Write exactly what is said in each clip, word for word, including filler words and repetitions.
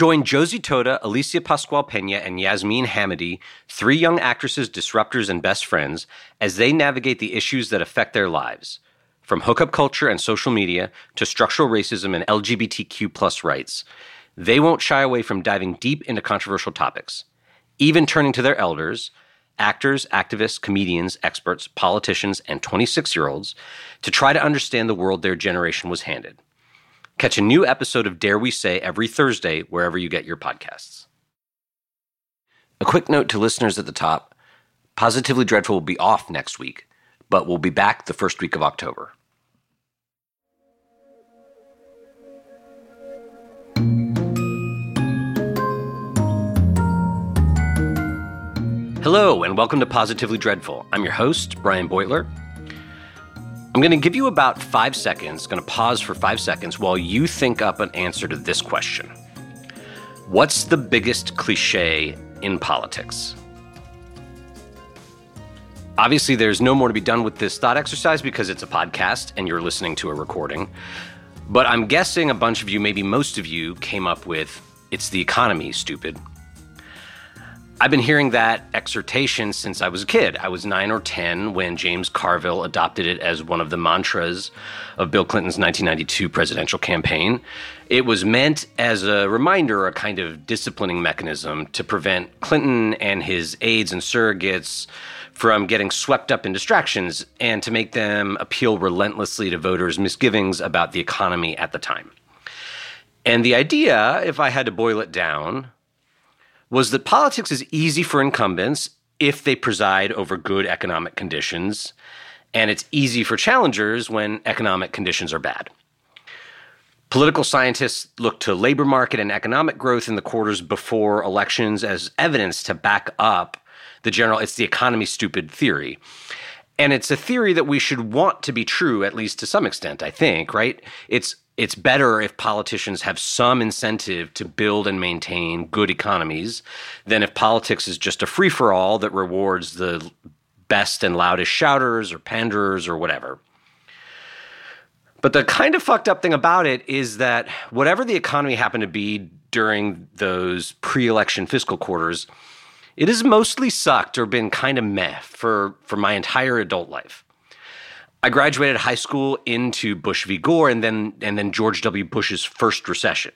Join Josie Toda, Alicia Pasqual Pena, and Yasmine Hamady, three young actresses, disruptors, and best friends, as they navigate the issues that affect their lives, from hookup culture and social media to structural racism and L G B T Q plus rights. They won't shy away from diving deep into controversial topics, even turning to their elders, actors, activists, comedians, experts, politicians, and twenty-six-year-olds to try to understand the world their generation was handed. Catch a new episode of Dare We Say every Thursday, wherever you get your podcasts. A quick note to listeners at the top, Positively Dreadful will be off next week, but we'll be back the first week of October. Hello, and welcome to Positively Dreadful. I'm your host, Brian Boitler. I'm going to give you about five seconds, going to pause for five seconds while you think up an answer to this question. What's the biggest cliche in politics? Obviously, there's no more to be done with this thought exercise because it's a podcast and you're listening to a recording. But I'm guessing a bunch of you, maybe most of you, came up with, "It's the economy, stupid." I've been hearing that exhortation since I was a kid. I was nine or ten when James Carville adopted it as one of the mantras of Bill Clinton's nineteen ninety-two presidential campaign. It was meant as a reminder, a kind of disciplining mechanism to prevent Clinton and his aides and surrogates from getting swept up in distractions and to make them appeal relentlessly to voters' misgivings about the economy at the time. And the idea, if I had to boil it down, was that politics is easy for incumbents if they preside over good economic conditions, and it's easy for challengers when economic conditions are bad. Political scientists look to labor market and economic growth in the quarters before elections as evidence to back up the general "it's the economy, stupid" theory. And it's a theory that we should want to be true, at least to some extent, I think, right? It's It's better if politicians have some incentive to build and maintain good economies than if politics is just a free-for-all that rewards the best and loudest shouters or panderers or whatever. But the kind of fucked up thing about it is that whatever the economy happened to be during those pre-election fiscal quarters, it has mostly sucked or been kind of meh for, for my entire adult life. I graduated high school into Bush v. Gore and then and then George W. Bush's first recession.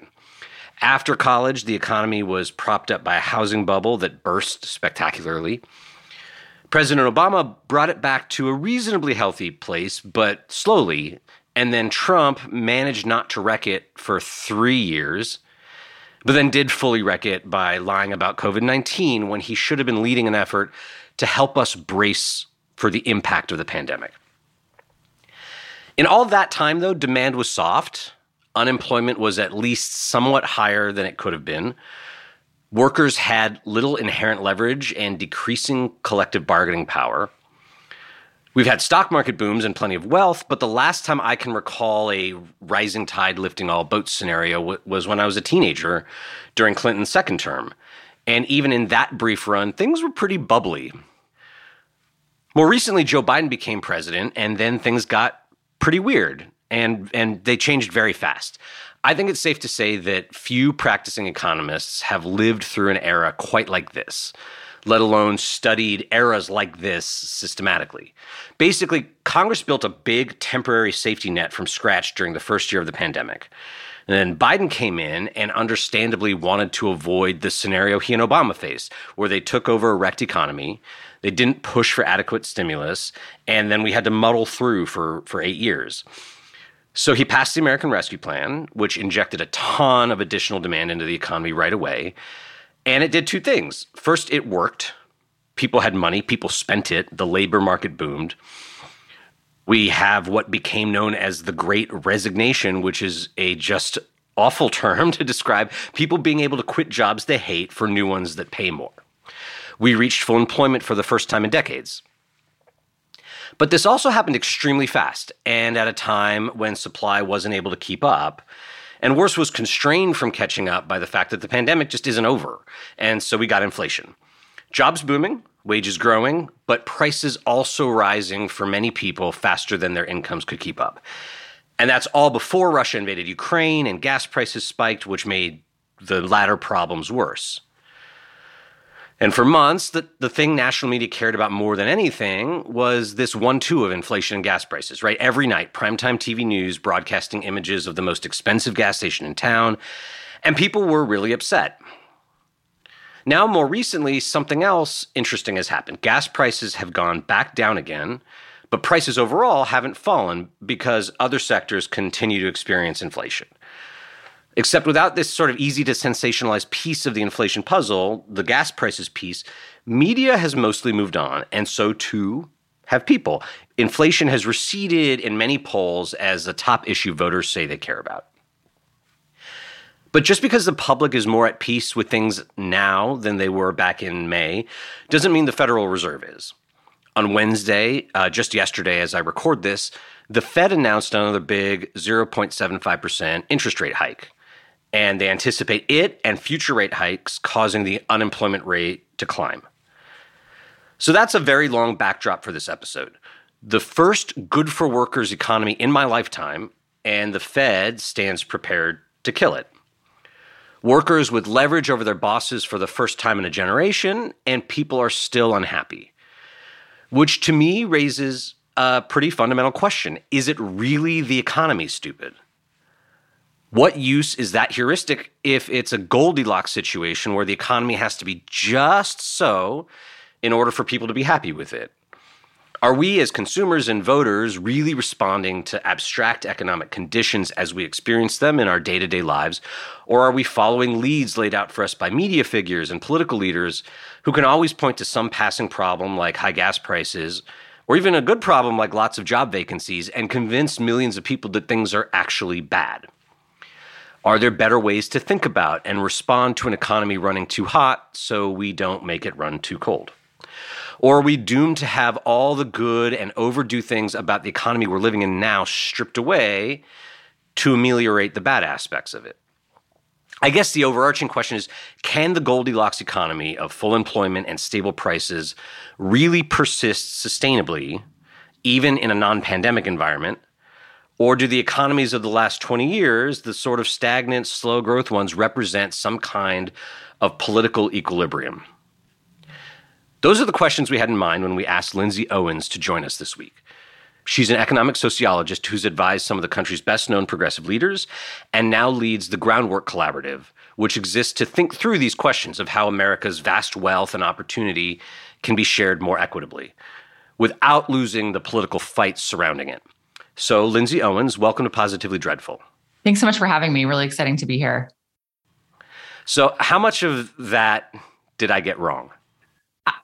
After college, the economy was propped up by a housing bubble that burst spectacularly. President Obama brought it back to a reasonably healthy place, but slowly, and then Trump managed not to wreck it for three years, but then did fully wreck it by lying about COVID nineteen when he should have been leading an effort to help us brace for the impact of the pandemic. In all that time, though, demand was soft. Unemployment was at least somewhat higher than it could have been. Workers had little inherent leverage and decreasing collective bargaining power. We've had stock market booms and plenty of wealth, but the last time I can recall a rising tide lifting all boats scenario was when I was a teenager during Clinton's second term. And even in that brief run, things were pretty bubbly. More recently, Joe Biden became president, and then things got pretty weird, and and they changed very fast. I think it's safe to say that few practicing economists have lived through an era quite like this, let alone studied eras like this systematically. Basically, Congress built a big temporary safety net from scratch during the first year of the pandemic. And then Biden came in and understandably wanted to avoid the scenario he and Obama faced, where they took over a wrecked economy. They didn't push for adequate stimulus, and then we had to muddle through for, for eight years. So he passed the American Rescue Plan, which injected a ton of additional demand into the economy right away, and it did two things. First, it worked. People had money. People spent it. The labor market boomed. We have what became known as the Great Resignation, which is a just awful term to describe people being able to quit jobs they hate for new ones that pay more. We reached full employment for the first time in decades. But this also happened extremely fast and at a time when supply wasn't able to keep up. And worse, was constrained from catching up by the fact that the pandemic just isn't over. And so we got inflation. Jobs booming, wages growing, but prices also rising for many people faster than their incomes could keep up. And that's all before Russia invaded Ukraine and gas prices spiked, which made the latter problems worse. And for months, the, the thing national media cared about more than anything was this one two of inflation and gas prices, right? Every night, primetime T V news broadcasting images of the most expensive gas station in town, and people were really upset. Now, more recently, something else interesting has happened. Gas prices have gone back down again, but prices overall haven't fallen because other sectors continue to experience inflation. Except without this sort of easy-to-sensationalize piece of the inflation puzzle, the gas prices piece, media has mostly moved on, and so too have people. Inflation has receded in many polls as the top issue voters say they care about. But just because the public is more at peace with things now than they were back in May doesn't mean the Federal Reserve is. On Wednesday, uh, just yesterday as I record this, the Fed announced another big zero point seven five percent interest rate hike. And they anticipate it and future rate hikes causing the unemployment rate to climb. So that's a very long backdrop for this episode. The first good for workers economy in my lifetime, and the Fed stands prepared to kill it. Workers with leverage over their bosses for the first time in a generation, and people are still unhappy, which to me raises a pretty fundamental question. Is it really the economy, stupid? What use is that heuristic if it's a Goldilocks situation where the economy has to be just so in order for people to be happy with it? Are we as consumers and voters really responding to abstract economic conditions as we experience them in our day-to-day lives? Or are we following leads laid out for us by media figures and political leaders who can always point to some passing problem like high gas prices or even a good problem like lots of job vacancies and convince millions of people that things are actually bad? Are there better ways to think about and respond to an economy running too hot so we don't make it run too cold? Or are we doomed to have all the good and overdue things about the economy we're living in now stripped away to ameliorate the bad aspects of it? I guess the overarching question is, can the Goldilocks economy of full employment and stable prices really persist sustainably, even in a non-pandemic environment? Or do the economies of the last twenty years, the sort of stagnant, slow growth ones, represent some kind of political equilibrium? Those are the questions we had in mind when we asked Lindsay Owens to join us this week. She's an economic sociologist who's advised some of the country's best-known progressive leaders and now leads the Groundwork Collaborative, which exists to think through these questions of how America's vast wealth and opportunity can be shared more equitably without losing the political fights surrounding it. So, Lindsay Owens, welcome to Positively Dreadful. Thanks so much for having me. Really exciting to be here. So, how much of that did I get wrong?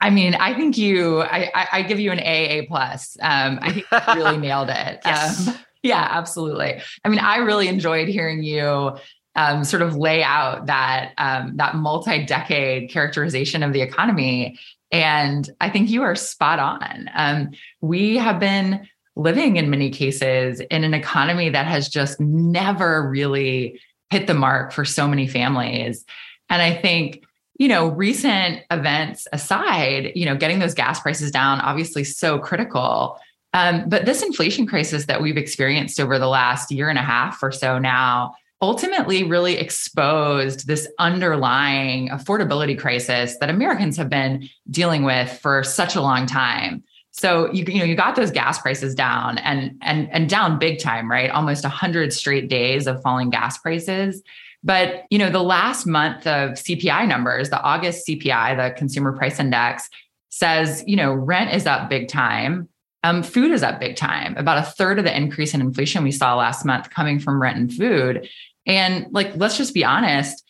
I mean, I think you, I, I, I give you an A, A plus. Um, I think you really nailed it. Yes. Um, yeah, absolutely. I mean, I really enjoyed hearing you um, sort of lay out that, um, that multi-decade characterization of the economy. And I think you are spot on. Um, we have been living in many cases in an economy that has just never really hit the mark for so many families. And I think, you know, recent events aside, you know, getting those gas prices down, obviously so critical. Um, but this inflation crisis that we've experienced over the last year and a half or so now ultimately really exposed this underlying affordability crisis that Americans have been dealing with for such a long time. So, you, you know, you got those gas prices down and, and, and down big time, right? Almost one hundred straight days of falling gas prices. But, you know, the last month of C P I numbers, the August C P I, the Consumer Price Index, says, you know, rent is up big time. Um, food is up big time. About a third of the increase in inflation we saw last month coming from rent and food. And like, let's just be honest,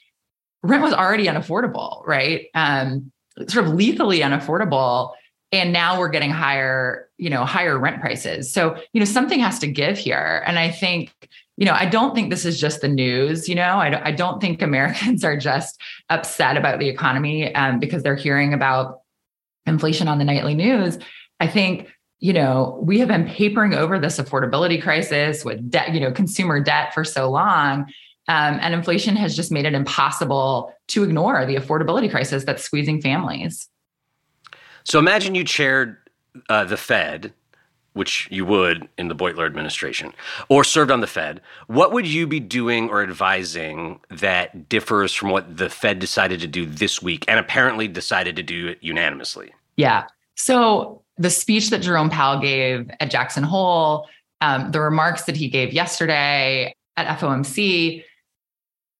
rent was already unaffordable, right? Um, sort of lethally unaffordable. And now we're getting higher, you know, higher rent prices. So, you know, something has to give here. And I think, you know, I don't think this is just the news, you know, I, I don't think Americans are just upset about the economy um, because they're hearing about inflation on the nightly news. I think, you know, we have been papering over this affordability crisis with debt, you know, consumer debt for so long. Um, and inflation has just made it impossible to ignore the affordability crisis that's squeezing families. So imagine you chaired uh, the Fed which you would in the Beutler administration, or served on the Fed, what would you be doing or advising that differs from what the Fed decided to do this week and apparently decided to do it unanimously? Yeah. So the speech that Jerome Powell gave at Jackson Hole, um, the remarks that he gave yesterday at F O M C,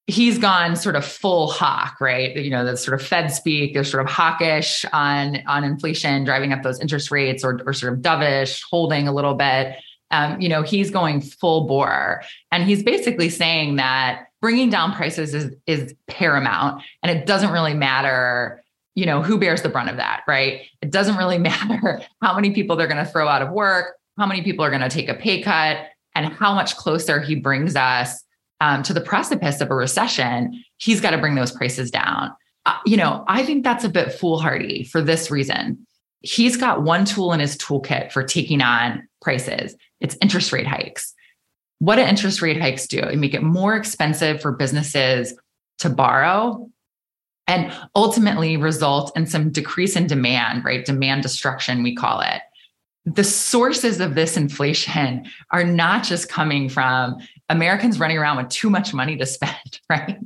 he's gone sort of full hawk, right? You know, that sort of Fed speak, they're sort of hawkish on, on inflation, driving up those interest rates, or, or sort of dovish, holding a little bit. Um, you know, he's going full bore. And he's basically saying that bringing down prices is, is paramount. And it doesn't really matter, you know, who bears the brunt of that, right? It doesn't really matter how many people they're going to throw out of work, how many people are going to take a pay cut, and how much closer he brings us Um, to the precipice of a recession. He's got to bring those prices down. Uh, you know, I think that's a bit foolhardy for this reason. He's got one tool in his toolkit for taking on prices. It's interest rate hikes. What do interest rate hikes do? They make it more expensive for businesses to borrow and ultimately result in some decrease in demand, right? Demand destruction, we call it. The sources of this inflation are not just coming from Americans running around with too much money to spend, right?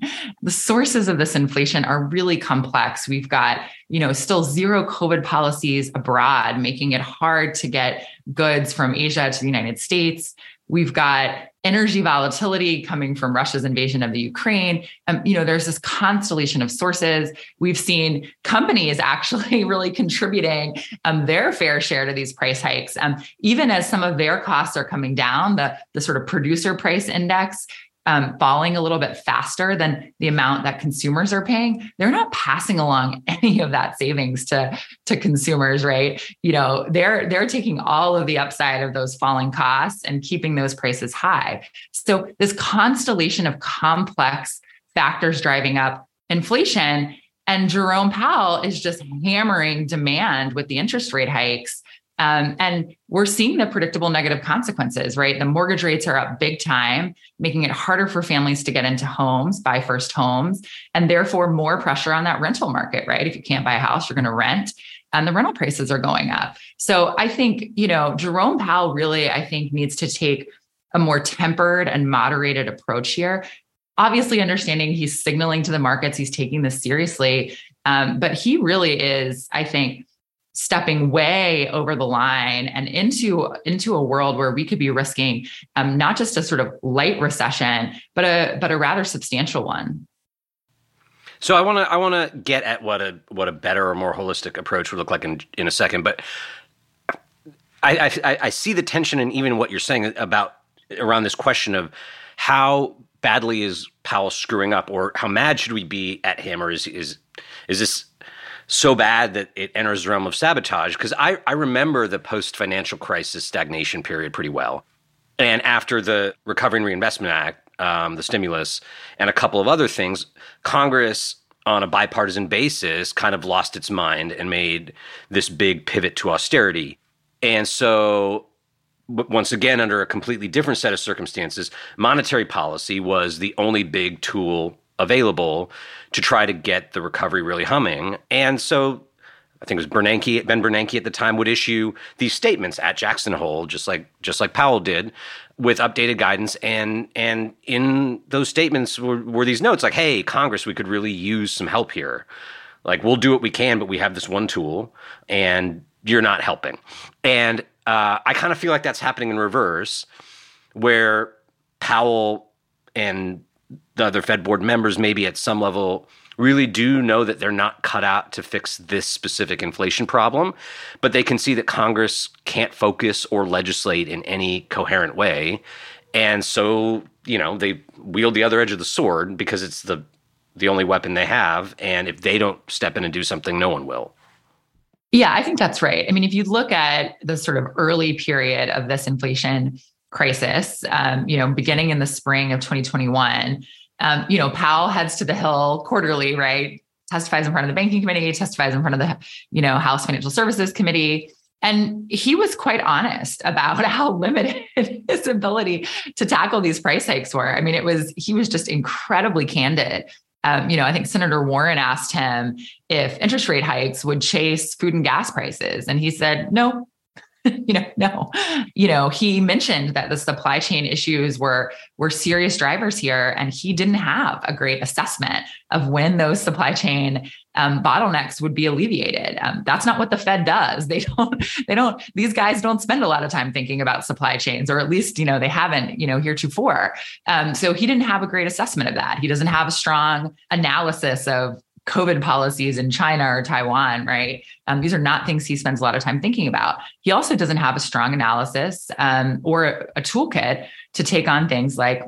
The sources of this inflation are really complex. We've got, you know, still zero COVID policies abroad, making it hard to get goods from Asia to the United States. We've got energy volatility coming from Russia's invasion of the Ukraine. Um, you know, there's this constellation of sources. We've seen companies actually really contributing um, their fair share to these price hikes. Um, even as some of their costs are coming down, the, the sort of producer price index um, falling a little bit faster than the amount that consumers are paying, they're not passing along any of that savings to, to consumers, right? You know, they're, they're taking all of the upside of those falling costs and keeping those prices high. So this constellation of complex factors driving up inflation, and Jerome Powell is just hammering demand with the interest rate hikes. Um, and we're seeing the predictable negative consequences, right? The mortgage rates are up big time, making it harder for families to get into homes, buy first homes, and therefore more pressure on that rental market, right? If you can't buy a house, you're going to rent, and the rental prices are going up. So I think, you know, Jerome Powell really, I think, needs to take a more tempered and moderated approach here. Obviously, understanding he's signaling to the markets he's taking this seriously, um, but he really is, I think, stepping way over the line and into, into a world where we could be risking um, not just a sort of light recession, but a but a rather substantial one. So I want to I want to get at what a what a better or more holistic approach would look like in in a second. But I I, I see the tension in even what you're saying about around this question of how badly is Powell screwing up, or how mad should we be at him, or is is is this so bad that it enters the realm of sabotage? Because I, I remember the post-financial crisis stagnation period pretty well. And after the Recovery and Reinvestment Act, um, the stimulus, and a couple of other things, Congress, on a bipartisan basis, kind of lost its mind and made this big pivot to austerity. And so, once again, under a completely different set of circumstances, monetary policy was the only big tool available to try to get the recovery really humming. And so I think it was Bernanke, Ben Bernanke at the time, would issue these statements at Jackson Hole, just like just like Powell did, with updated guidance. And and in those statements were, were these notes like, hey, Congress, we could really use some help here. Like, we'll do what we can, but we have this one tool, and you're not helping. And uh, I kind of feel like that's happening in reverse, where Powell and the other Fed board members maybe at some level really do know that they're not cut out to fix this specific inflation problem, but they can see that Congress can't focus or legislate in any coherent way. And so, you know, they wield the other edge of the sword because it's the the only weapon they have. And if they don't step in and do something, no one will. Yeah, I think that's right. I mean, if you look at the sort of early period of this inflation crisis, um, you know, beginning in the spring of twenty twenty-one, um, you know, Powell heads to the Hill quarterly, right? Testifies in front of the Banking Committee, testifies in front of the, you know, House Financial Services Committee. And he was quite honest about how limited his ability to tackle these price hikes were. I mean, it was, he was just incredibly candid. Um, you know, I think Senator Warren asked him if interest rate hikes would chase food and gas prices. And he said, no, you know, no, you know, he mentioned that the supply chain issues were, were serious drivers here, and he didn't have a great assessment of when those supply chain um, bottlenecks would be alleviated. Um, that's not what the Fed does. They don't, they don't, these guys don't spend a lot of time thinking about supply chains, or at least, you know, they haven't, you know, heretofore. Um, so he didn't have a great assessment of that. He doesn't have a strong analysis of COVID policies in China or Taiwan, right? Um, these are not things he spends a lot of time thinking about. He also doesn't have a strong analysis um, or a, a toolkit to take on things like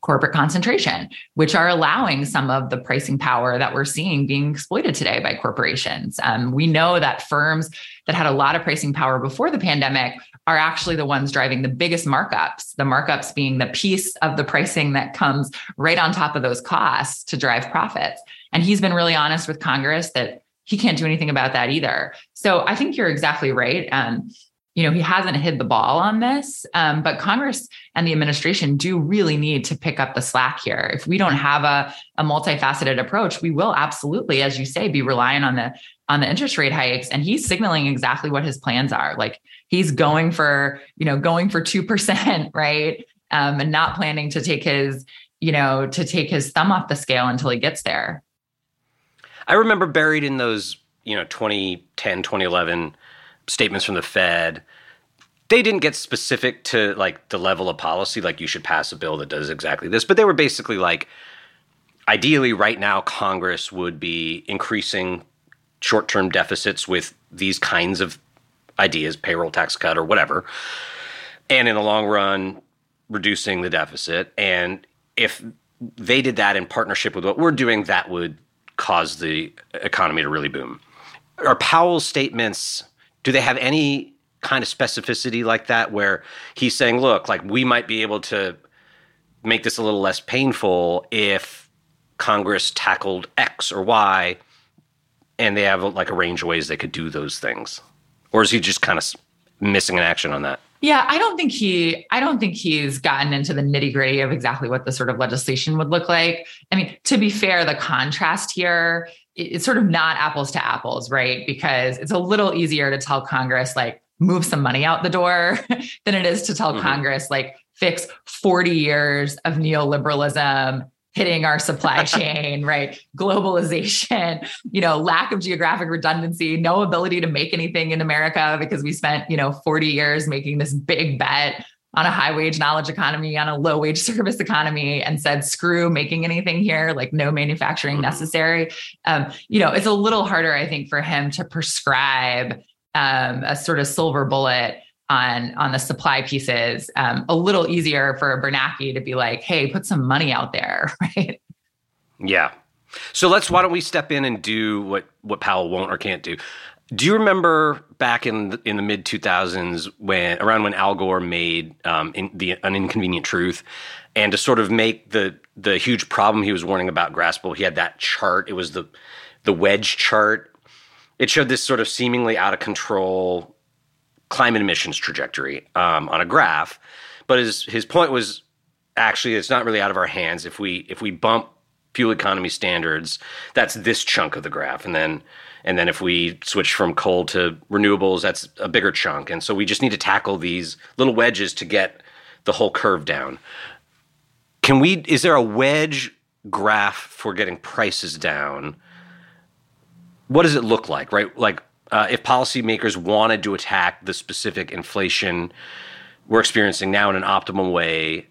corporate concentration, which are allowing some of the pricing power that we're seeing being exploited today by corporations. Um, we know that firms that had a lot of pricing power before the pandemic are actually the ones driving the biggest markups, the markups being the piece of the pricing that comes right on top of those costs to drive profits. And he's been really honest with Congress that he can't do anything about that either. So I think you're exactly right. Um, you know, he hasn't hid the ball on this, um, but Congress and the administration do really need to pick up the slack here. If we don't have a, a multifaceted approach, we will absolutely, as you say, be reliant on the on the interest rate hikes. And he's signaling exactly what his plans are. Like he's going for, you know, going for two percent, right? Um, and not planning to take his, you know, to take his thumb off the scale until he gets there. I remember buried in those, you know, twenty ten, twenty eleven statements from the Fed, they didn't get specific to like the level of policy, like you should pass a bill that does exactly this. But they were basically like, ideally right now, Congress would be increasing short-term deficits with these kinds of ideas, payroll tax cut or whatever. And in the long run, reducing the deficit. And if they did that in partnership with what we're doing, that would cause the economy to really boom. Are Powell's statements, do they have any kind of specificity like that where he's saying, look, like we might be able to make this a little less painful if Congress tackled X or Y, and they have like a range of ways they could do those things? Or is he just kind of missing an action on that? Yeah, I don't think he, I don't think he's gotten into the nitty gritty of exactly what the sort of legislation would look like. I mean, to be fair, the contrast here, it's sort of not apples to apples, right? Because it's a little easier to tell Congress, like, move some money out the door than it is to tell mm-hmm. Congress, like, fix forty years of neoliberalism hitting our supply chain, right? Globalization, you know, lack of geographic redundancy, no ability to make anything in America because we spent, you know, forty years making this big bet on a high wage knowledge economy, on a low wage service economy, and said, screw making anything here, like no manufacturing mm-hmm. necessary. Um, you know, it's a little harder, I think, for him to prescribe um, a sort of silver bullet on, on the supply pieces, um, a little easier for Bernanke to be like, hey, put some money out there, right? Yeah. So let's, why don't we step in and do what, what Powell won't or can't do. Do you remember back in the, in the mid two thousands, when around when Al Gore made um, in the An Inconvenient Truth, and to sort of make the the huge problem he was warning about graspable, he had that chart. It was the the wedge chart. It showed this sort of seemingly out of control climate emissions trajectory um, on a graph. But his his point was, actually, it's not really out of our hands. If we if we bump fuel economy standards, that's this chunk of the graph. And then and then if we switch from coal to renewables, that's a bigger chunk. And so we just need to tackle these little wedges to get the whole curve down. Can we, is there a wedge graph for getting prices down? What does it look like, right? Like, Uh, if policymakers wanted to attack the specific inflation we're experiencing now in an optimal way,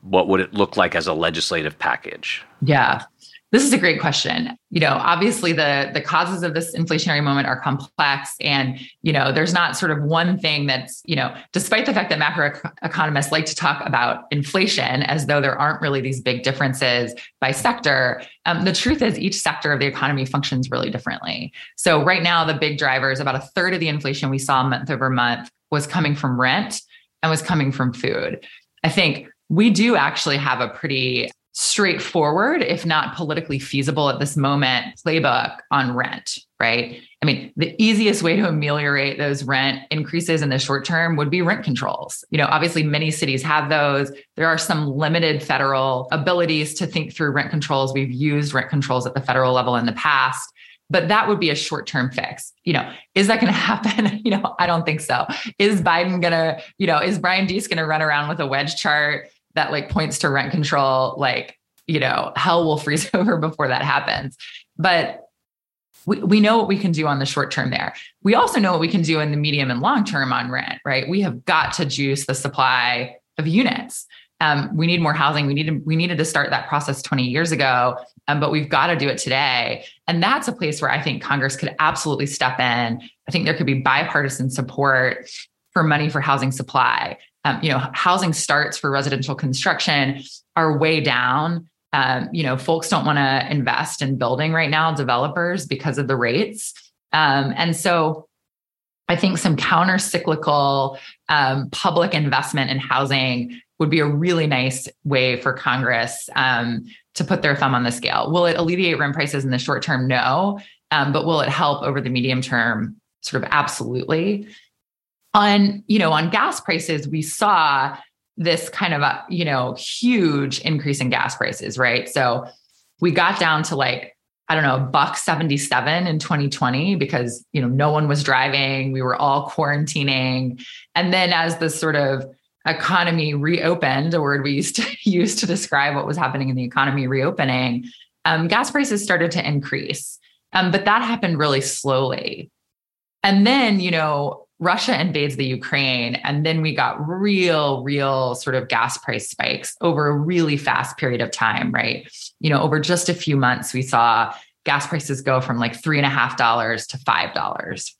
what would it look like as a legislative package? Yeah, this is a great question. You know, obviously the the causes of this inflationary moment are complex, and, you know, there's not sort of one thing that's, you know, despite the fact that macroeconomists like to talk about inflation as though there aren't really these big differences by sector, um, the truth is each sector of the economy functions really differently. So right now, the big drivers, about a third of the inflation we saw month over month was coming from rent and was coming from food. I think we do actually have a pretty straightforward, if not politically feasible at this moment, playbook on rent, right? I mean, the easiest way to ameliorate those rent increases in the short term would be rent controls. You know, obviously many cities have those. There are some limited federal abilities to think through rent controls. We've used rent controls at the federal level in the past. But that would be a short-term fix. You know, is that going to happen? You know, I don't think so. Is Biden going to, you know, is Brian Deese going to run around with a wedge chart that like points to rent control? Like, you know, hell will freeze over before that happens. But we, we know what we can do on the short term there. We also know what we can do in the medium and long term on rent, right? We have got to juice the supply of units. Um, we need more housing. We needed, we needed to start that process twenty years ago, um, but we've got to do it today. And that's a place where I think Congress could absolutely step in. I think there could be bipartisan support for money for housing supply. Um, you know, housing starts for residential construction are way down. Um, you know, folks don't want to invest in building right now, developers, because of the rates. Um, and so I think some counter-cyclical um, public investment in housing would be a really nice way for Congress um, to put their thumb on the scale. Will it alleviate rent prices in the short term? No. Um, but will it help over the medium term? Sort of absolutely. On, you know, on gas prices, we saw this kind of, a, you know, huge increase in gas prices, right? So we got down to like, I don't know, a buck seventy-seven in twenty twenty because, you know, no one was driving. We were all quarantining. And then as the sort of economy reopened, a word we used to use to describe what was happening in the economy reopening, um, gas prices started to increase. Um, but that happened really slowly. And then, you know, Russia invades the Ukraine. And then we got real, real sort of gas price spikes over a really fast period of time, right? You know, over just a few months, we saw gas prices go from like three and a half dollars to five dollars.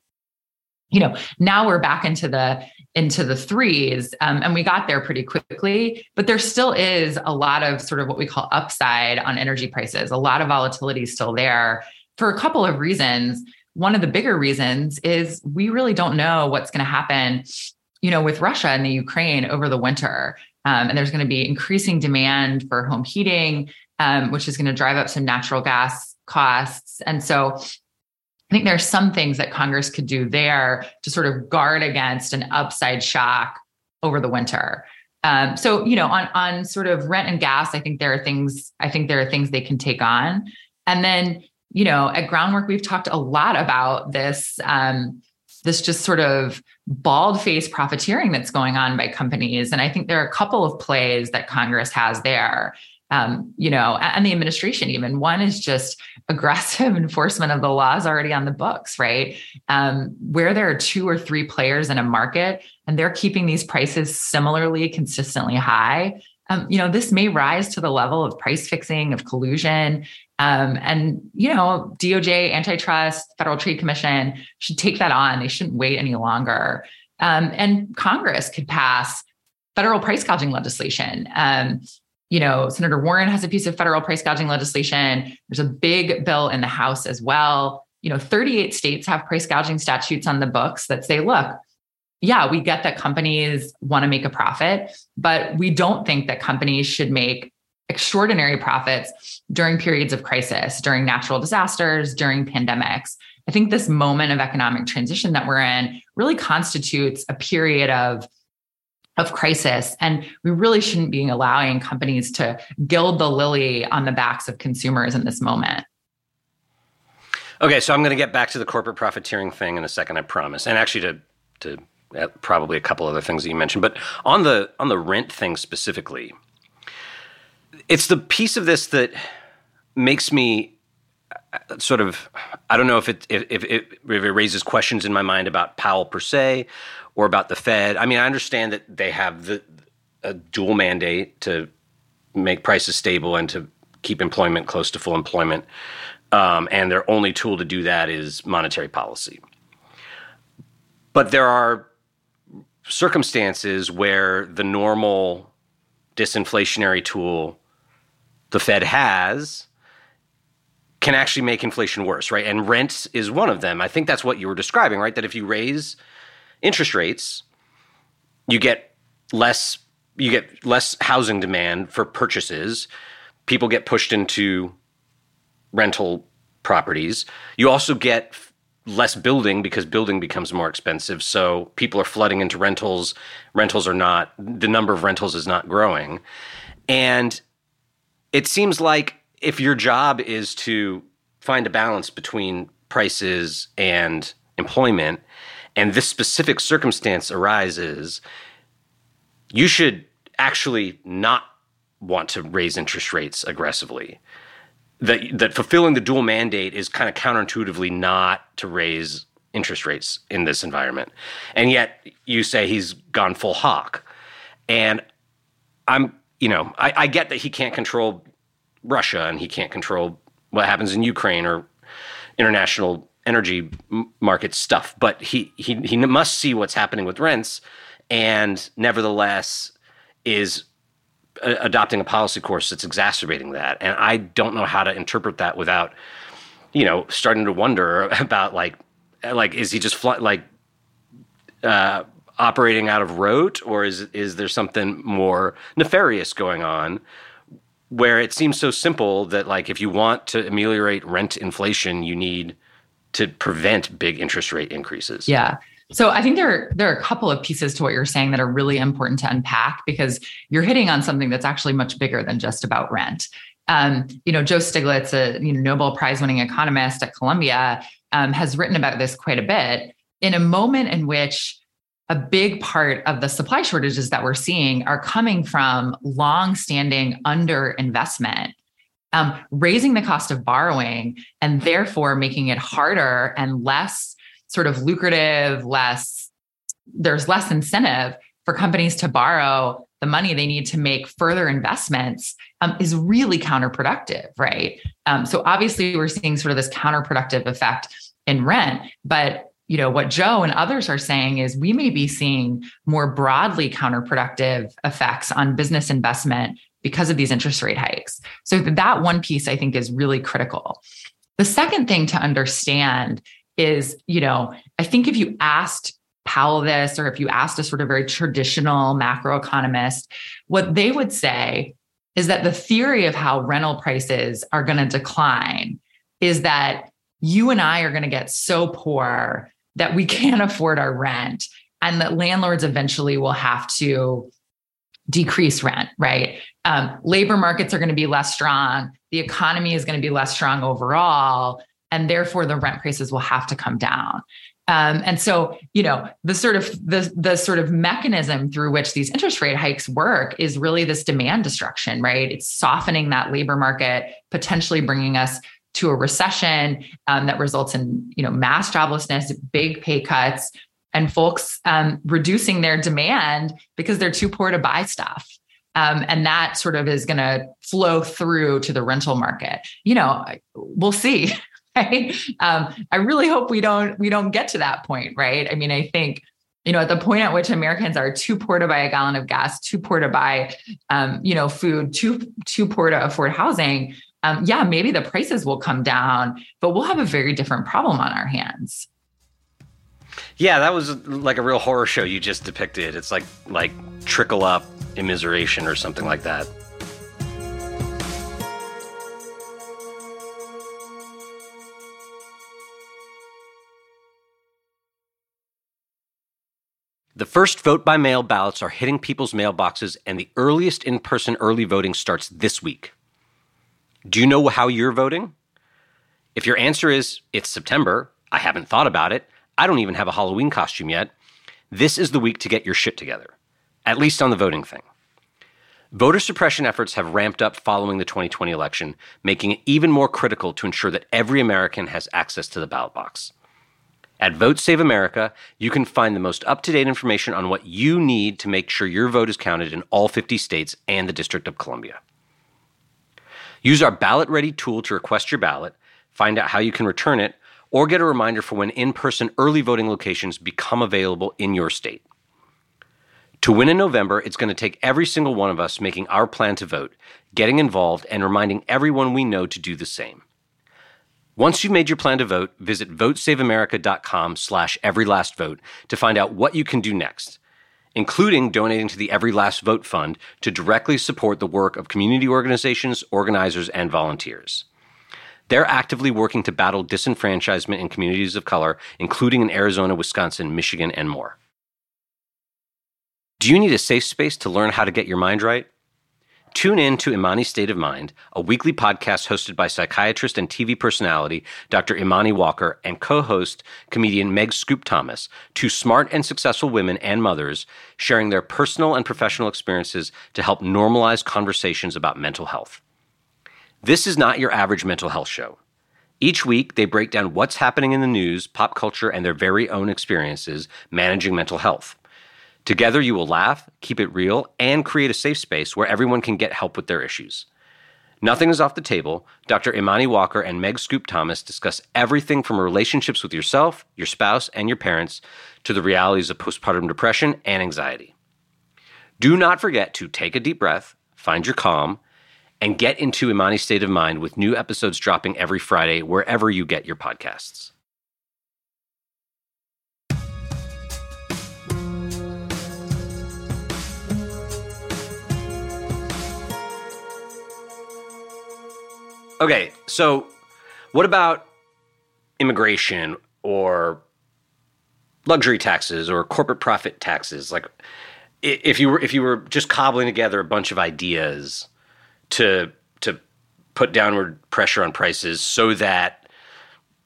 You know, now we're back into the into the threes, um, and we got there pretty quickly. But there still is a lot of sort of what we call upside on energy prices. A lot of volatility is still there for a couple of reasons. One of the bigger reasons is we really don't know what's going to happen, you know, with Russia and the Ukraine over the winter, um, and there's going to be increasing demand for home heating, um, which is going to drive up some natural gas costs, and so. I think there are some things that Congress could do there to sort of guard against an upside shock over the winter. Um, so, you know, on, on sort of rent and gas, I think there are things, I think there are things they can take on. And then, you know, at Groundwork, we've talked a lot about this, um, this just sort of bald-faced profiteering that's going on by companies. And I think there are a couple of plays that Congress has there. Um, you know, and the administration even. One is just aggressive enforcement of the laws already on the books, right? Um, where there are two or three players in a market and they're keeping these prices similarly consistently high, um, you know, this may rise to the level of price fixing, of collusion. Um, and, you know, D O J, antitrust, Federal Trade Commission should take that on. They shouldn't wait any longer. Um, and Congress could pass federal price gouging legislation. Um You know, Senator Warren has a piece of federal price gouging legislation. There's a big bill in the House as well. You know, thirty-eight states have price gouging statutes on the books that say, look, yeah, we get that companies want to make a profit, but we don't think that companies should make extraordinary profits during periods of crisis, during natural disasters, during pandemics. I think this moment of economic transition that we're in really constitutes a period of of crisis. And we really shouldn't be allowing companies to gild the lily on the backs of consumers in this moment. Okay, so I'm going to get back to the corporate profiteering thing in a second, I promise. And actually to, to probably a couple other things that you mentioned. But on the on the rent thing specifically, it's the piece of this that makes me sort of, I don't know if it, if, if, it, if it raises questions in my mind about Powell per se, or about the Fed. I mean, I understand that they have the, a dual mandate to make prices stable and to keep employment close to full employment, um, and their only tool to do that is monetary policy. But there are circumstances where the normal disinflationary tool the Fed has can actually make inflation worse, right? And rent is one of them. I think that's what you were describing, right? That if you raise interest rates, you get less you get less housing demand for purchases. People get pushed into rental properties. You also get less building because building becomes more expensive. So people are flooding into rentals. Rentals are not, the number of rentals is not growing. And it seems like if your job is to find a balance between prices and employment, and this specific circumstance arises, you should actually not want to raise interest rates aggressively. That, that fulfilling the dual mandate is kind of counterintuitively not to raise interest rates in this environment. And yet you say he's gone full hawk. And I'm, you know, I, I get that he can't control Russia and he can't control what happens in Ukraine or international energy market stuff, but he he he must see what's happening with rents and nevertheless is a- adopting a policy course that's exacerbating that. And I don't know how to interpret that without, you know, starting to wonder about like, like is he just fl- like uh, operating out of rote, or is is there something more nefarious going on? Where it seems so simple that, like, if you want to ameliorate rent inflation, you need to prevent big interest rate increases. Yeah. So I think there, there are a couple of pieces to what you're saying that are really important to unpack, because you're hitting on something that's actually much bigger than just about rent. Um, you know, Joe Stiglitz, a you know, Nobel Prize-winning economist at Columbia, um, has written about this quite a bit. In a moment in which a big part of the supply shortages that we're seeing are coming from long-standing underinvestment, um, raising the cost of borrowing and therefore making it harder and less sort of lucrative, less, there's less incentive for companies to borrow the money they need to make further investments, um, is really counterproductive, right? Um, so obviously we're seeing sort of this counterproductive effect in rent, but you know, what Joe and others are saying is we may be seeing more broadly counterproductive effects on business investment because of these interest rate hikes. So that one piece I think is really critical. The second thing to understand is, you know, I think if you asked Powell this, or if you asked a sort of very traditional macroeconomist, what they would say is that the theory of how rental prices are going to decline is that you and I are going to get so poor that we can't afford our rent, and that landlords eventually will have to decrease rent, right? Um, labor markets are going to be less strong. The economy is going to be less strong overall, and therefore the rent prices will have to come down. Um, and so, you know, the sort of the, the sort of mechanism through which these interest rate hikes work is really this demand destruction, right? It's softening that labor market, potentially bringing us to a recession um, that results in, you know, mass joblessness, big pay cuts, and folks um, reducing their demand because they're too poor to buy stuff. Um, and that sort of is going to flow through to the rental market. You know, we'll see. Right? Um, I really hope we don't we don't get to that point. Right? I mean, I think, you know, at the point at which Americans are too poor to buy a gallon of gas, too poor to buy, um, you know, food, too too poor to afford housing. Um, yeah, maybe the prices will come down, but we'll have a very different problem on our hands. Yeah, that was like a real horror show you just depicted. It's like like trickle up immiseration or something like that. The first vote-by-mail ballots are hitting people's mailboxes, and the earliest in-person early voting starts this week. Do you know how you're voting? If your answer is, it's September, I haven't thought about it, I don't even have a Halloween costume yet, this is the week to get your shit together, at least on the voting thing. Voter suppression efforts have ramped up following the twenty twenty election, making it even more critical to ensure that every American has access to the ballot box. At Vote Save America, you can find the most up-to-date information on what you need to make sure your vote is counted in all fifty states and the District of Columbia. Use our Ballot Ready tool to request your ballot, find out how you can return it, or get a reminder for when in-person early voting locations become available in your state. To win in November, it's going to take every single one of us making our plan to vote, getting involved, and reminding everyone we know to do the same. Once you've made your plan to vote, visit votesaveamerica.com slash everylastvote to find out what you can do next, including donating to the Every Last Vote Fund to directly support the work of community organizations, organizers, and volunteers. They're actively working to battle disenfranchisement in communities of color, including in Arizona, Wisconsin, Michigan, and more. Do you need a safe space to learn how to get your mind right? Tune in to Imani State of Mind, a weekly podcast hosted by psychiatrist and T V personality Doctor Imani Walker and co-host comedian Meg Scoop Thomas, two smart and successful women and mothers sharing their personal and professional experiences to help normalize conversations about mental health. This is not your average mental health show. Each week, they break down what's happening in the news, pop culture, and their very own experiences managing mental health. Together, you will laugh, keep it real, and create a safe space where everyone can get help with their issues. Nothing is off the table. Doctor Imani Walker and Meg Scoop Thomas discuss everything from relationships with yourself, your spouse, and your parents to the realities of postpartum depression and anxiety. Do not forget to take a deep breath, find your calm, and get into Imani State of Mind with new episodes dropping every Friday wherever you get your podcasts. Okay, so what about immigration or luxury taxes or corporate profit taxes? Like, if you were if you were just cobbling together a bunch of ideas to to put downward pressure on prices so that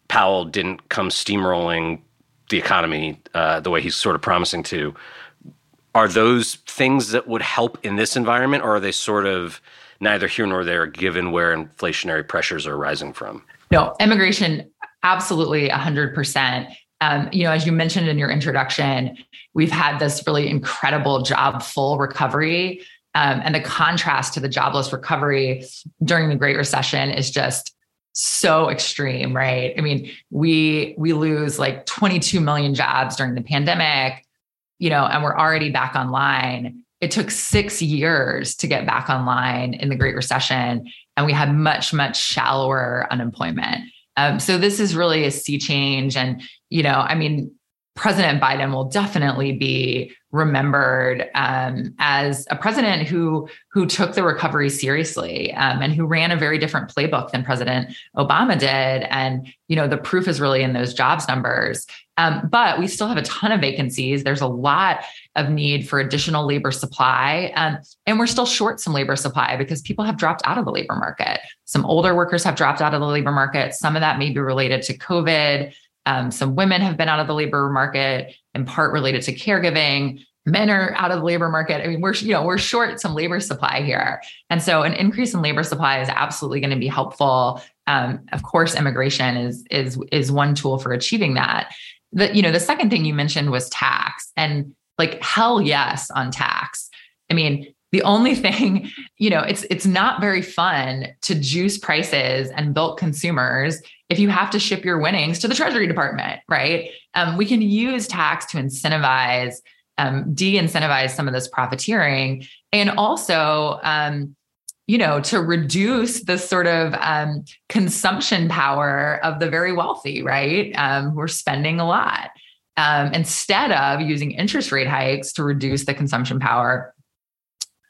Powell didn't come steamrolling the economy uh, the way he's sort of promising to, are those things that would help in this environment, or are they sort of neither here nor there, given where inflationary pressures are rising from? No, immigration, absolutely one hundred percent. Um, you know, as you mentioned in your introduction, we've had this really incredible job full recovery. Um, and the contrast to the jobless recovery during the Great Recession is just so extreme, right? I mean, we we lose like twenty-two million jobs during the pandemic, you know, and we're already back online. It took six years to get back online in the Great Recession, and we had much, much shallower unemployment. Um, so this is really a sea change. And, you know, I mean, President Biden will definitely be remembered um, as a president who who took the recovery seriously um, and who ran a very different playbook than President Obama did. And, you know, the proof is really in those jobs numbers. Um, but we still have a ton of vacancies. There's a lot of need for additional labor supply. Um, and we're still short some labor supply because people have dropped out of the labor market. Some older workers have dropped out of the labor market. Some of that may be related to COVID. Um, some women have been out of the labor market, in part related to caregiving. Men are out of the labor market. I mean, we're, you know, we're short some labor supply here. And so an increase in labor supply is absolutely going to be helpful. Um, of course, immigration is, is, is one tool for achieving that. The, you know, the second thing you mentioned was tax, and like, hell yes on tax. I mean, the only thing, you know, it's, it's not very fun to juice prices and bilk consumers if you have to ship your winnings to the Treasury Department, right? Um, we can use tax to incentivize, um, de-incentivize some of this profiteering, and also, um, you know, to reduce the sort of um, consumption power of the very wealthy, right? Um, who are spending a lot, um, instead of using interest rate hikes to reduce the consumption power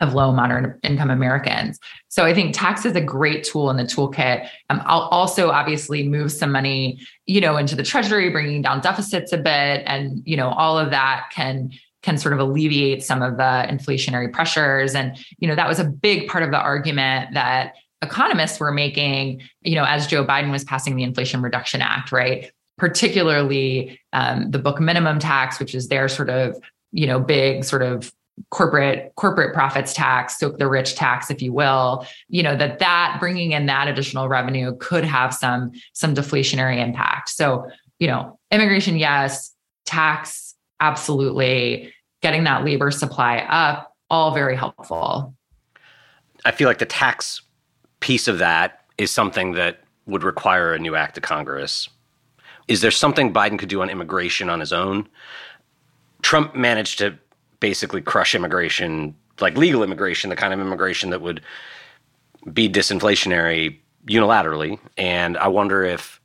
of low moderate income Americans. So I think tax is a great tool in the toolkit. Um, I'll also obviously move some money, you know, into the Treasury, bringing down deficits a bit. And, you know, all of that can, can sort of alleviate some of the inflationary pressures. And, you know, that was a big part of the argument that economists were making, you know, as Joe Biden was passing the Inflation Reduction Act, right? Particularly um, the book minimum tax, which is their sort of, you know, big sort of corporate corporate profits tax, soak the rich tax, if you will, you know, that that bringing in that additional revenue could have some, some deflationary impact. So, you know, immigration, yes, tax, absolutely, getting that labor supply up, all very helpful. I feel like the tax piece of that is something that would require a new act of Congress. Is there something Biden could do on immigration on his own? Trump managed to basically crush immigration, like legal immigration, the kind of immigration that would be disinflationary unilaterally. And I wonder if,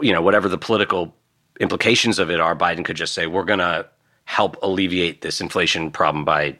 you know, whatever the political implications of it are, Biden could just say, we're going to help alleviate this inflation problem by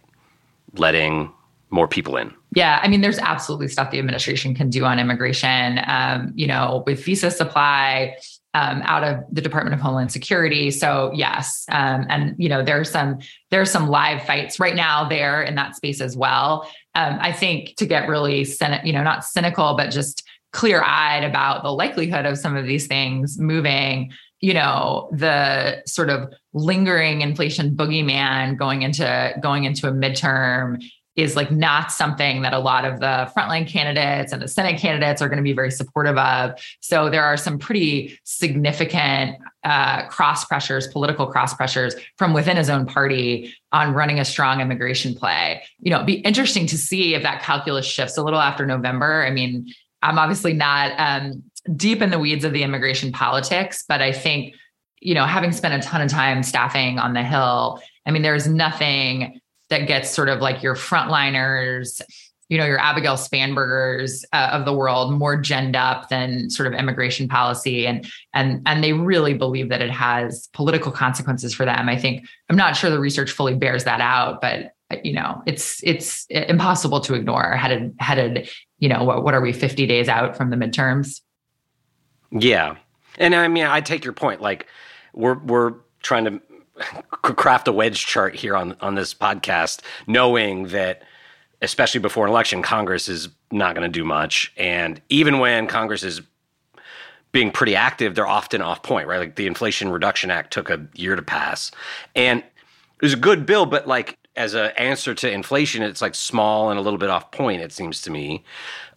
letting more people in. Yeah. I mean, there's absolutely stuff the administration can do on immigration, um, you know, with visa supply, Um, out of the Department of Homeland Security. So yes. Um, and, you know, there are some, there are some live fights right now there in that space as well. um, I think to get really, you know, not cynical, but just clear-eyed about the likelihood of some of these things moving, you know, the sort of lingering inflation boogeyman going into going into a midterm is like not something that a lot of the frontline candidates and the Senate candidates are going to be very supportive of. So there are some pretty significant uh, cross pressures, political cross pressures from within his own party on running a strong immigration play. You know, it'd be interesting to see if that calculus shifts a little after November. I mean, I'm obviously not um, deep in the weeds of the immigration politics, but I think, you know, having spent a ton of time staffing on the Hill, I mean, there's nothing that gets sort of like your frontliners, you know, your Abigail Spanbergers uh, of the world more genned up than sort of immigration policy. And, and, and they really believe that it has political consequences for them. I think, I'm not sure the research fully bears that out, but you know, it's, it's impossible to ignore headed, headed, you know, what, what are we fifty days out from the midterms? Yeah. And I mean, I take your point. Like we're, we're trying to craft a wedge chart here on, on this podcast, knowing that especially before an election, Congress is not going to do much. And even when Congress is being pretty active, they're often off point, right? Like the Inflation Reduction Act took a year to pass. And it was a good bill, but like as an answer to inflation, it's like small and a little bit off point, it seems to me.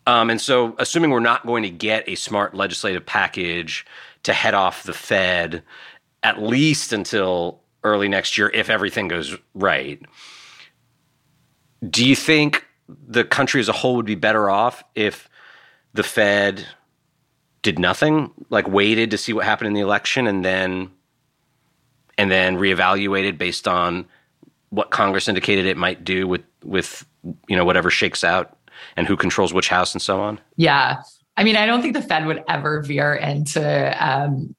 Um, and so assuming we're not going to get a smart legislative package to head off the Fed, at least until early next year, if everything goes right. Do you think the country as a whole would be better off if the Fed did nothing, like waited to see what happened in the election and then and then reevaluated based on what Congress indicated it might do with, with you know, whatever shakes out and who controls which house and so on? Yeah. I mean, I don't think the Fed would ever veer into um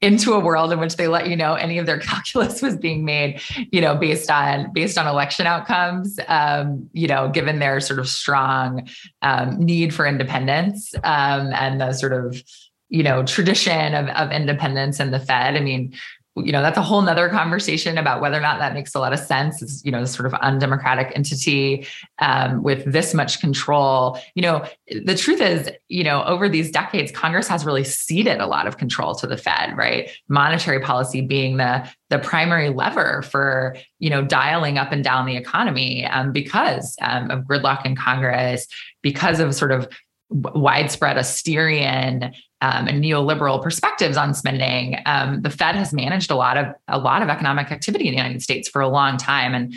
into a world in which they let you know any of their calculus was being made, you know, based on based on election outcomes, um, you know, given their sort of strong um, need for independence um, and the sort of, you know, tradition of, of independence in the Fed. I mean, you know, that's a whole nother conversation about whether or not that makes a lot of sense. It's, you know, this sort of undemocratic entity um, with this much control. You know, the truth is, you know, over these decades, Congress has really ceded a lot of control to the Fed, right? Monetary policy being the the primary lever for, you know, dialing up and down the economy um, because um, of gridlock in Congress, because of sort of widespread austerian um, and neoliberal perspectives on spending. Um, the Fed has managed a lot of a lot of economic activity in the United States for a long time. And,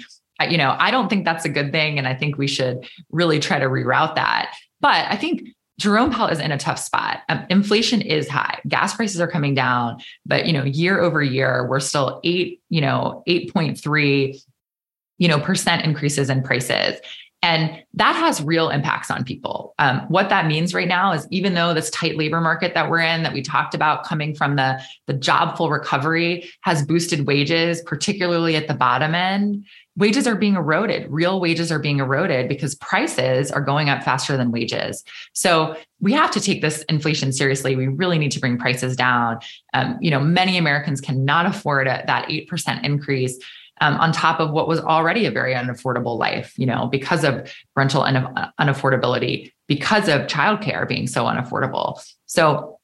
you know, I don't think that's a good thing. And I think we should really try to reroute that. But I think Jerome Powell is in a tough spot. Um, inflation is high. Gas prices are coming down. But, you know, year over year, we're still eight, you know, eight point three, you know, percent increases in prices. And that has real impacts on people. Um, what that means right now is even though this tight labor market that we're in, that we talked about coming from the, the job full recovery has boosted wages, particularly at the bottom end, wages are being eroded. Real wages are being eroded because prices are going up faster than wages. So we have to take this inflation seriously. We really need to bring prices down. Um, you know, many Americans cannot afford a, that eight percent increase. Um, on top of what was already a very unaffordable life, you know, because of rental una- unaffordability, because of childcare being so unaffordable. So,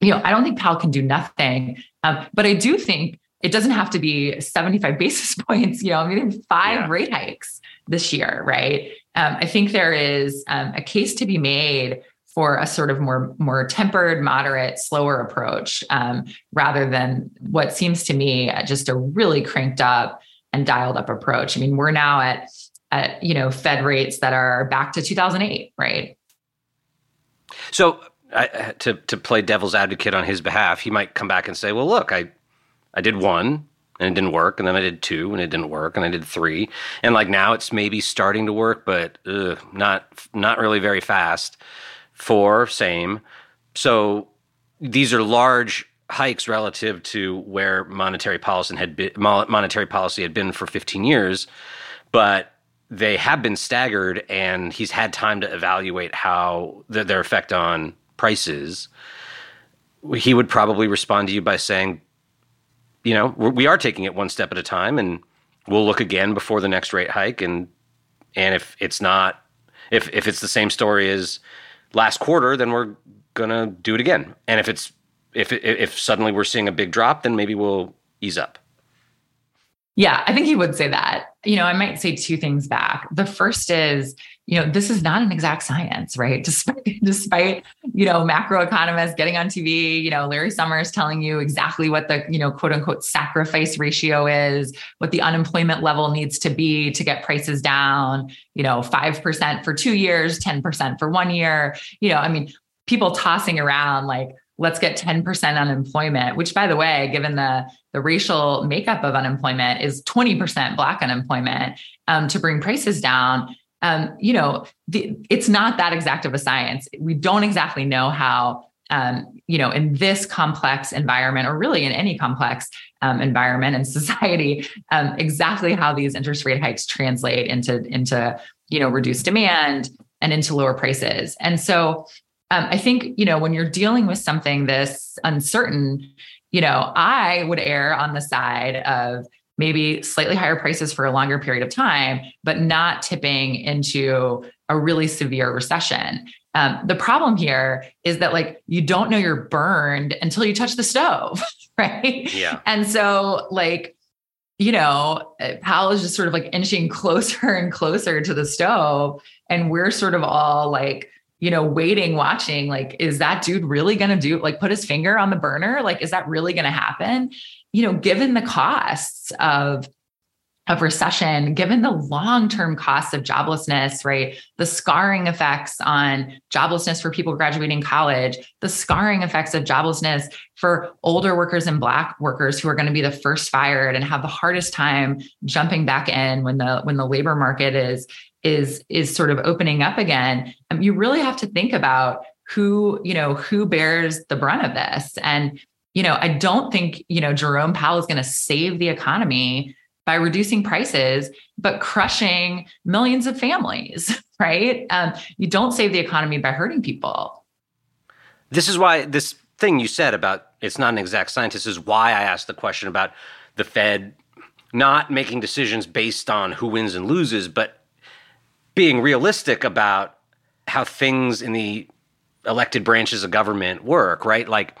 you know, I don't think Powell can do nothing, um, but I do think it doesn't have to be seventy-five basis points. You know, I mean, five yeah. rate hikes this year, right? Um, I think there is um, a case to be made for a sort of more more tempered, moderate, slower approach, um, rather than what seems to me just a really cranked up and dialed up approach. I mean, we're now at, at, you know, Fed rates that are back to two thousand eight, right? So I, to to play devil's advocate on his behalf, he might come back and say, well, look, I, I did one and it didn't work. And then I did two and it didn't work. And I did three. And like now it's maybe starting to work, but ugh, not not really very fast. Four, same. So these are large hikes relative to where monetary policy had been, monetary policy had been for fifteen years, but they have been staggered, and he's had time to evaluate how the, their effect on prices. He would probably respond to you by saying, you know, we are taking it one step at a time, and we'll look again before the next rate hike, and And if it's not, if if it's the same story as last quarter, then we're gonna do it again. And if it's if if suddenly we're seeing a big drop, then maybe we'll ease up. Yeah, I think he would say that. You know, I might say two things back. The first is, you know, this is not an exact science, right? Despite, despite, you know, macroeconomists getting on T V, you know, Larry Summers telling you exactly what the, you know, quote unquote sacrifice ratio is, what the unemployment level needs to be to get prices down, you know, five percent for two years, ten percent for one year. You know, I mean, people tossing around like, let's get ten percent unemployment, which by the way, given the, the racial makeup of unemployment is twenty percent Black unemployment um, to bring prices down. Um, you know, the, it's not that exact of a science. We don't exactly know how, um, you know, in this complex environment, or really in any complex um, environment and society, um, exactly how these interest rate hikes translate into, into, you know, reduced demand and into lower prices. And so um, I think, you know, when you're dealing with something this uncertain, you know, I would err on the side of maybe slightly higher prices for a longer period of time, but not tipping into a really severe recession. Um, the problem here is that like, you don't know you're burned until you touch the stove, right? Yeah. And so like, you know, Powell is just sort of like inching closer and closer to the stove. And we're sort of all like, you know, waiting, watching, like, is that dude really going to do like put his finger on the burner? Like, is that really going to happen? You know, given the costs of, of recession, given the long-term costs of joblessness, right? The scarring effects on joblessness for people graduating college, the scarring effects of joblessness for older workers and Black workers who are going to be the first fired and have the hardest time jumping back in when the, when the labor market is, is, is sort of opening up again. Um, you really have to think about who, you know, who bears the brunt of this. And you know, I don't think, you know, Jerome Powell is going to save the economy by reducing prices, but crushing millions of families, right? Um, you don't save the economy by hurting people. This is why this thing you said about it's not an exact science is why I asked the question about the Fed not making decisions based on who wins and loses, but being realistic about how things in the elected branches of government work, right? Like,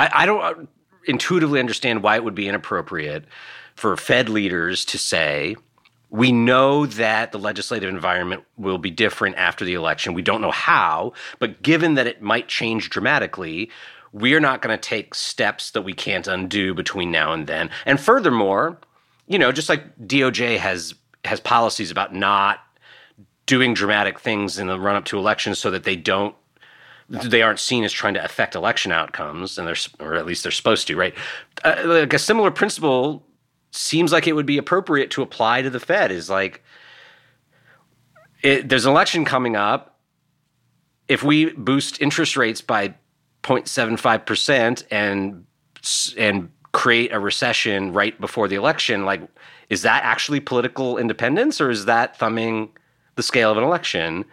I don't intuitively understand why it would be inappropriate for Fed leaders to say, we know that the legislative environment will be different after the election. We don't know how, but given that it might change dramatically, we're not going to take steps that we can't undo between now and then. And furthermore, you know, just like D O J has has policies about not doing dramatic things in the run-up to elections so that they don't they aren't seen as trying to affect election outcomes, and they're, or at least they're supposed to, right? Uh, like a similar principle seems like it would be appropriate to apply to the Fed. Is like, it, there's an election coming up. If we boost interest rates by zero point seven five percent and and create a recession right before the election, like, is that actually political independence, or is that thumbing the scale of an election?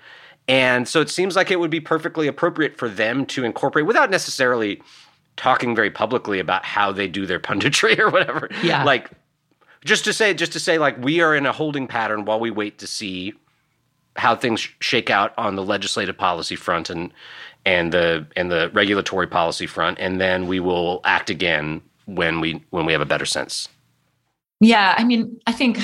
And so it seems like it would be perfectly appropriate for them to incorporate without necessarily talking very publicly about how they do their punditry or whatever. Yeah. Like just to say, just to say like we are in a holding pattern while we wait to see how things shake out on the legislative policy front and and the and the regulatory policy front, and then we will act again when we when we have a better sense. Yeah, I mean, I think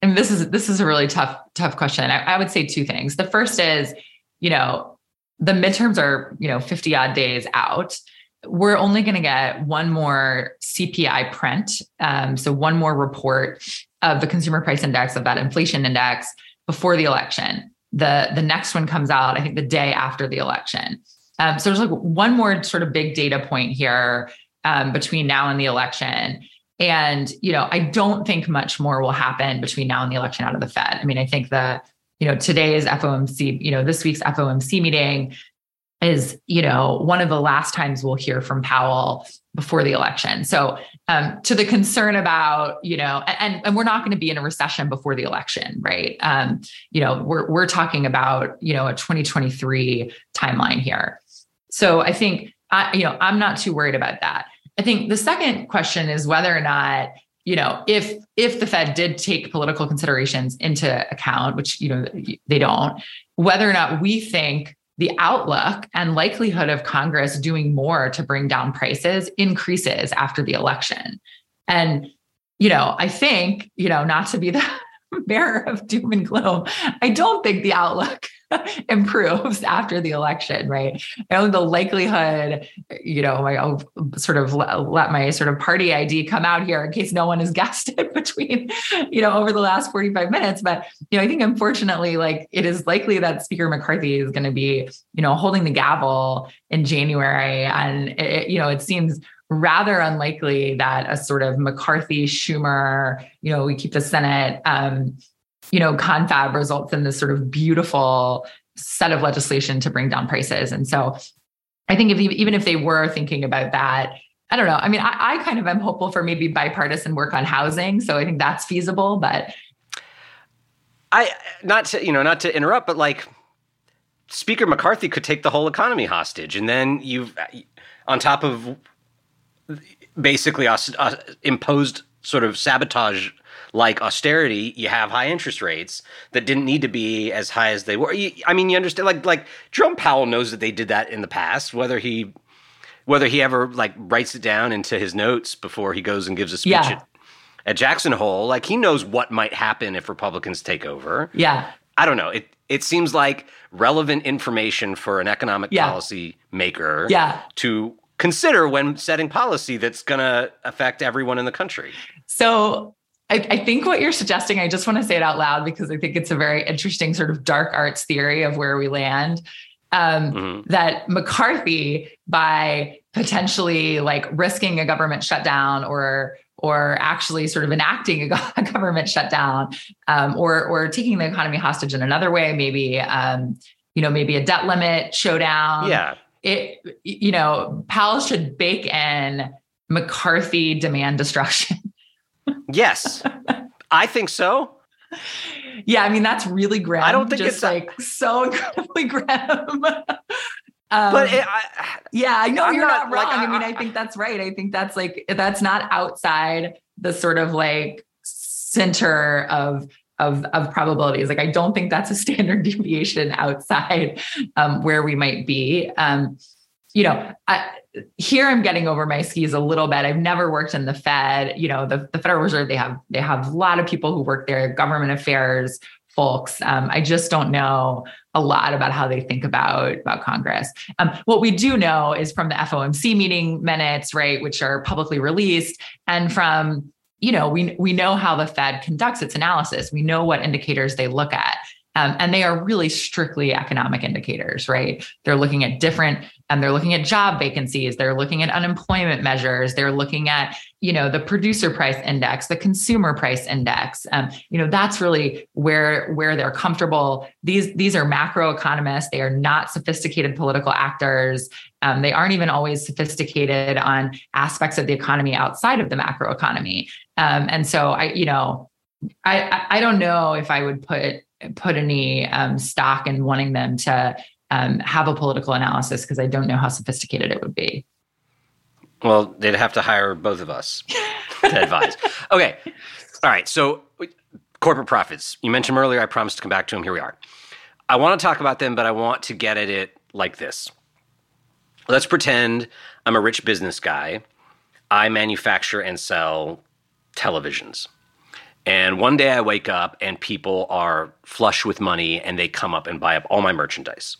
and this is this is a really tough, tough question. I, I would say two things. The first is, you know, the midterms are, you know, fifty odd days out. We're only going to get one more C P I print. Um, so one more report of the Consumer Price Index, of that inflation index, before the election. The, the next one comes out, I think, the day after the election. Um, so there's like one more sort of big data point here um, between now and the election. And, you know, I don't think much more will happen between now and the election out of the Fed. I mean, I think the, you know, today's F O M C, you know, this week's F O M C meeting is, you know, one of the last times we'll hear from Powell before the election. So um, to the concern about, you know, and, and we're not going to be in a recession before the election, right? Um, you know, we're, we're talking about, you know, a twenty twenty-three timeline here. So I think, I, you know, I'm not too worried about that. I think the second question is whether or not, you know, if if the Fed did take political considerations into account, which, you know, they don't, whether or not we think the outlook and likelihood of Congress doing more to bring down prices increases after the election. And, you know, I think, you know, not to be the bearer of doom and gloom, I don't think the outlook improves after the election, right? I don't think the likelihood, you know, I'll sort of let my sort of party I D come out here in case no one has guessed it between, you know, over the last forty-five minutes. But, you know, I think unfortunately, like, it is likely that Speaker McCarthy is going to be, you know, holding the gavel in January. And, it, you know, it seems rather unlikely that a sort of McCarthy, Schumer, you know, we keep the Senate, um, you know, confab results in this sort of beautiful set of legislation to bring down prices. And so I think if even if they were thinking about that, I don't know. I mean, I, I kind of am hopeful for maybe bipartisan work on housing. So I think that's feasible, but. I, not to, you know, not to interrupt, but like Speaker McCarthy could take the whole economy hostage. And then you've, on top of basically uh, imposed sort of sabotage like austerity, you have high interest rates that didn't need to be as high as they were. I mean, you understand, like, like Jerome Powell knows that they did that in the past, whether he, whether he ever like writes it down into his notes before he goes and gives a speech yeah. at, at Jackson Hole. Like, he knows what might happen if Republicans take over. Yeah. I don't know. It, it seems like relevant information for an economic yeah. policy maker yeah. to consider when setting policy that's going to affect everyone in the country. So I, I think what you're suggesting, I just want to say it out loud because I think it's a very interesting sort of dark arts theory of where we land, um, mm-hmm. that McCarthy, by potentially like risking a government shutdown or or actually sort of enacting a government shutdown um, or or taking the economy hostage in another way, maybe, um, you know, maybe a debt limit showdown. Yeah, it, you know, Powell should bake in McCarthy demand destruction. Yes, I think so. Yeah, I mean, that's really grim. I don't think Just it's like a... so incredibly grim. um, but it, I, yeah, I know I'm you're not, not wrong. Like, I, I mean, I think that's right. I think that's like that's not outside the sort of like center of of of probabilities. Like, I don't think that's a standard deviation outside um, where we might be. Um, you know, I. Here I'm getting over my skis a little bit. I've never worked in the Fed. You know, the, the Federal Reserve, they have they have a lot of people who work there, government affairs folks. Um, I just don't know a lot about how they think about, about Congress. Um, what we do know is from the F O M C meeting minutes, right, which are publicly released, and from, you know, we we know how the Fed conducts its analysis. We know what indicators they look at. Um, and they are really strictly economic indicators, right? They're looking at different, and um, they're looking at job vacancies. They're looking at unemployment measures. They're looking at, you know, the producer price index, the consumer price index. Um, you know, that's really where where they're comfortable. These these are macroeconomists. They are not sophisticated political actors. Um, they aren't even always sophisticated on aspects of the economy outside of the macroeconomy. Um, and so I, you know, I I don't know if I would put. put any um, stock in wanting them to um, have a political analysis, because I don't know how sophisticated it would be. Well, they'd have to hire both of us to advise. Okay. All right. So corporate profits. You mentioned them earlier. I promised to come back to them. Here we are. I want to talk about them, but I want to get at it like this. Let's pretend I'm a rich business guy. I manufacture and sell televisions. And one day I wake up and people are flush with money and they come up and buy up all my merchandise.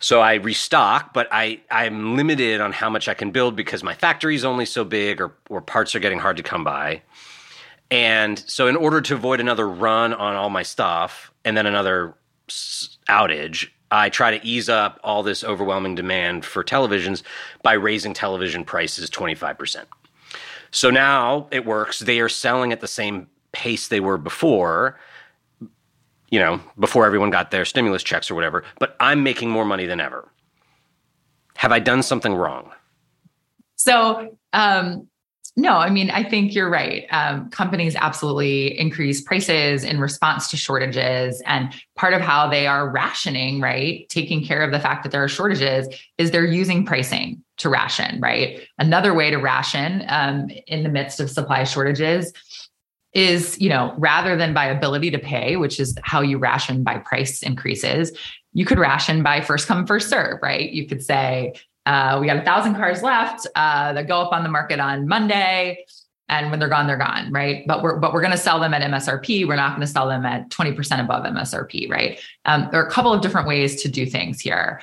So I restock, but I, I'm limited on how much I can build because my factory is only so big, or, or parts are getting hard to come by. And so in order to avoid another run on all my stuff and then another outage, I try to ease up all this overwhelming demand for televisions by raising television prices twenty-five percent. So now it works. They are selling at the same pace they were before, you know, before everyone got their stimulus checks or whatever, but I'm making more money than ever. Have I done something wrong? So um, No, I mean, I think you're right. Um, companies absolutely increase prices in response to shortages. And part of how they are rationing, right, taking care of the fact that there are shortages, is they're using pricing to ration, right? Another way to ration um, in the midst of supply shortages is, you know, rather than by ability to pay, which is how you ration by price increases, you could ration by first come, first serve, right? You could say, Uh, we got a thousand cars left uh, that go up on the market on Monday, and when they're gone, they're gone, right? But we're but we're going to sell them at M S R P. We're not going to sell them at twenty percent above M S R P, right? Um, there are a couple of different ways to do things here.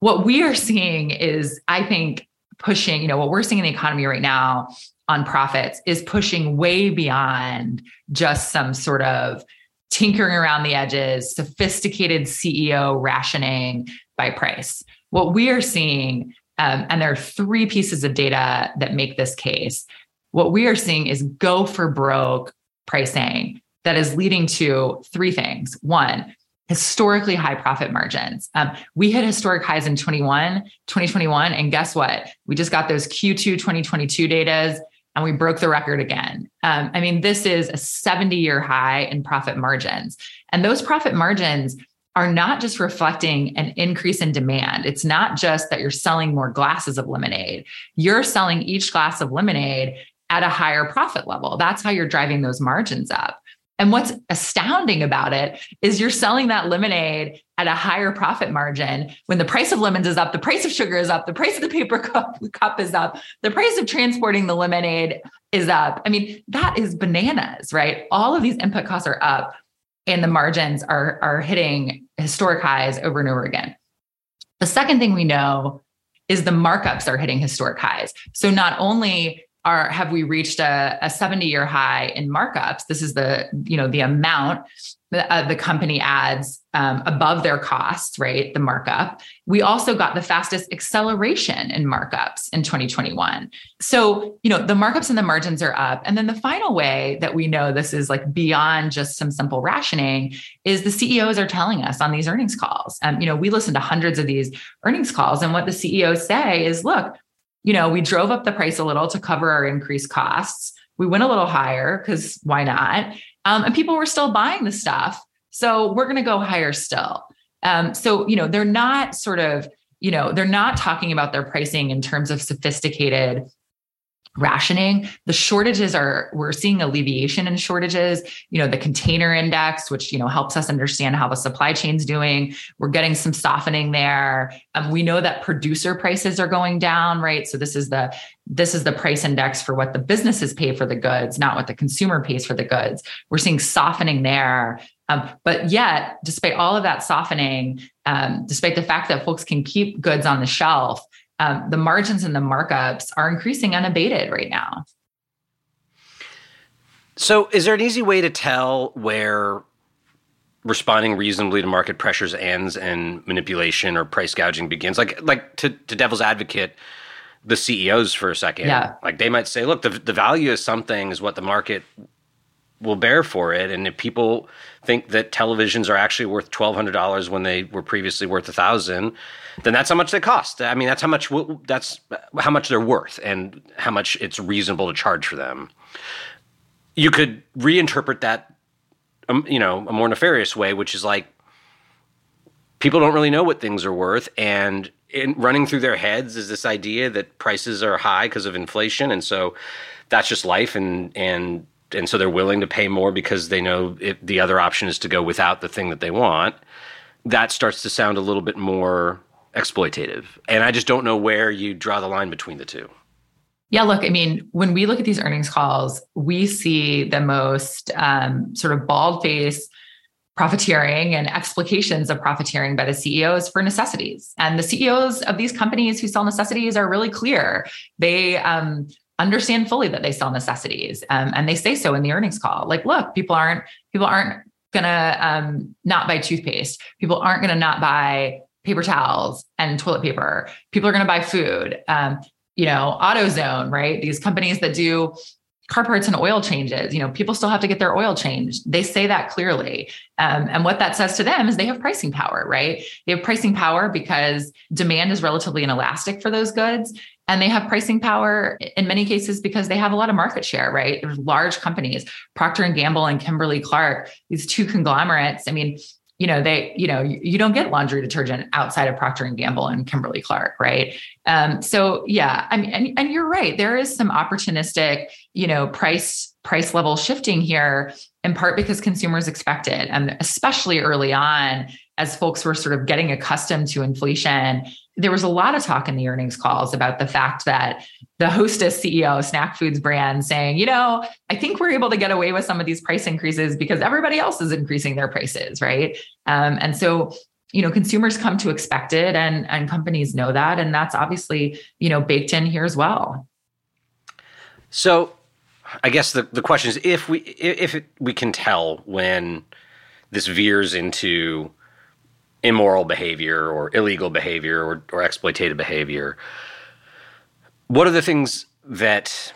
What we are seeing is, I think, pushing. You know, what we're seeing in the economy right now on profits is pushing way beyond just some sort of tinkering around the edges, sophisticated C E O rationing by price. What we are seeing, um, and there are three pieces of data that make this case, what we are seeing is go for broke pricing that is leading to three things. One, historically high profit margins. Um, we hit historic highs in twenty-one, twenty twenty-one, and guess what? We just got those Q two twenty twenty-two datas, and we broke the record again. Um, I mean, this is a seventy-year high in profit margins. And those profit margins are not just reflecting an increase in demand. It's not just that you're selling more glasses of lemonade. You're selling each glass of lemonade at a higher profit level. That's how you're driving those margins up. And what's astounding about it is you're selling that lemonade at a higher profit margin when the price of lemons is up, the price of sugar is up, the price of the paper cup, cup is up, the price of transporting the lemonade is up. I mean, that is bananas, right? All of these input costs are up, and the margins are, are hitting historic highs over and over again. The second thing we know is the markups are hitting historic highs. So not only are have we reached a, a seventy-year high in markups, this is the, you know, the amount the, uh, the company adds um, above their costs, right, the markup. We also got the fastest acceleration in markups in twenty twenty-one. So, you know, the markups and the margins are up. And then the final way that we know this is like beyond just some simple rationing is the C E Os are telling us on these earnings calls. Um, you know, we listen to hundreds of these earnings calls, and what the C E Os say is, look, you know, we drove up the price a little to cover our increased costs. We went a little higher because why not? Um, and people were still buying the stuff. So we're going to go higher still. Um, so, you know, they're not sort of, you know, they're not talking about their pricing in terms of sophisticated rationing. The shortages are, we're seeing alleviation in shortages, you know, the container index, which, you know, helps us understand how the supply chain's doing. We're getting some softening there. Um, we know that producer prices are going down, right? So this is the, this is the price index for what the businesses pay for the goods, not what the consumer pays for the goods. We're seeing softening there. Um, but yet, despite all of that softening, um, despite the fact that folks can keep goods on the shelf, Um, the margins and the markups are increasing unabated right now. So is there an easy way to tell where responding reasonably to market pressures ends and manipulation or price gouging begins? Like, like to, to devil's advocate, the C E Os for a second, yeah. Like they might say, look, the, the value of something is what the market will bear for it. And if people think that televisions are actually worth twelve hundred dollars when they were previously worth one thousand dollars, then that's how much they cost. I mean, that's how much that's how much they're worth and how much it's reasonable to charge for them. You could reinterpret that, um, you know, a more nefarious way, which is like people don't really know what things are worth. And in, running through their heads is this idea that prices are high because of inflation. And so that's just life and and And so they're willing to pay more because they know it, the other option is to go without the thing that they want. That starts to sound a little bit more exploitative. And I just don't know where you draw the line between the two. Yeah, look, I mean, when we look at these earnings calls, we see the most um, sort of bald-faced profiteering and explications of profiteering by the C E Os for necessities. And the C E Os of these companies who sell necessities are really clear. They... Um, understand fully that they sell necessities. Um, and they say so in the earnings call, like, look, people aren't, people aren't going to um, not buy toothpaste. People aren't going to not buy paper towels and toilet paper. People are going to buy food, um, you know, AutoZone, right? These companies that do car parts and oil changes. You know, people still have to get their oil changed. They say that clearly. Um, and what that says to them is they have pricing power, right? They have pricing power because demand is relatively inelastic for those goods. And they have pricing power in many cases because they have a lot of market share, right? There's large companies, Procter and Gamble and Kimberly-Clark, these two conglomerates. I mean, you know, they, you know, you don't get laundry detergent outside of Procter and Gamble and Kimberly-Clark, right? Um, so yeah, I mean, and, and you're right. There is some opportunistic, you know, price price level shifting here, in part because consumers expect it, and especially early on, as folks were sort of getting accustomed to inflation. There was a lot of talk in the earnings calls about the fact that the Hostess C E O of Snack Foods brand saying, you know, I think we're able to get away with some of these price increases because everybody else is increasing their prices, right? Um, and so, you know, consumers come to expect it, and, and companies know that. And that's obviously, you know, baked in here as well. So I guess the, the question is, if we, if it, we can tell when this veers into immoral behavior or illegal behavior or, or exploitative behavior, what are the things that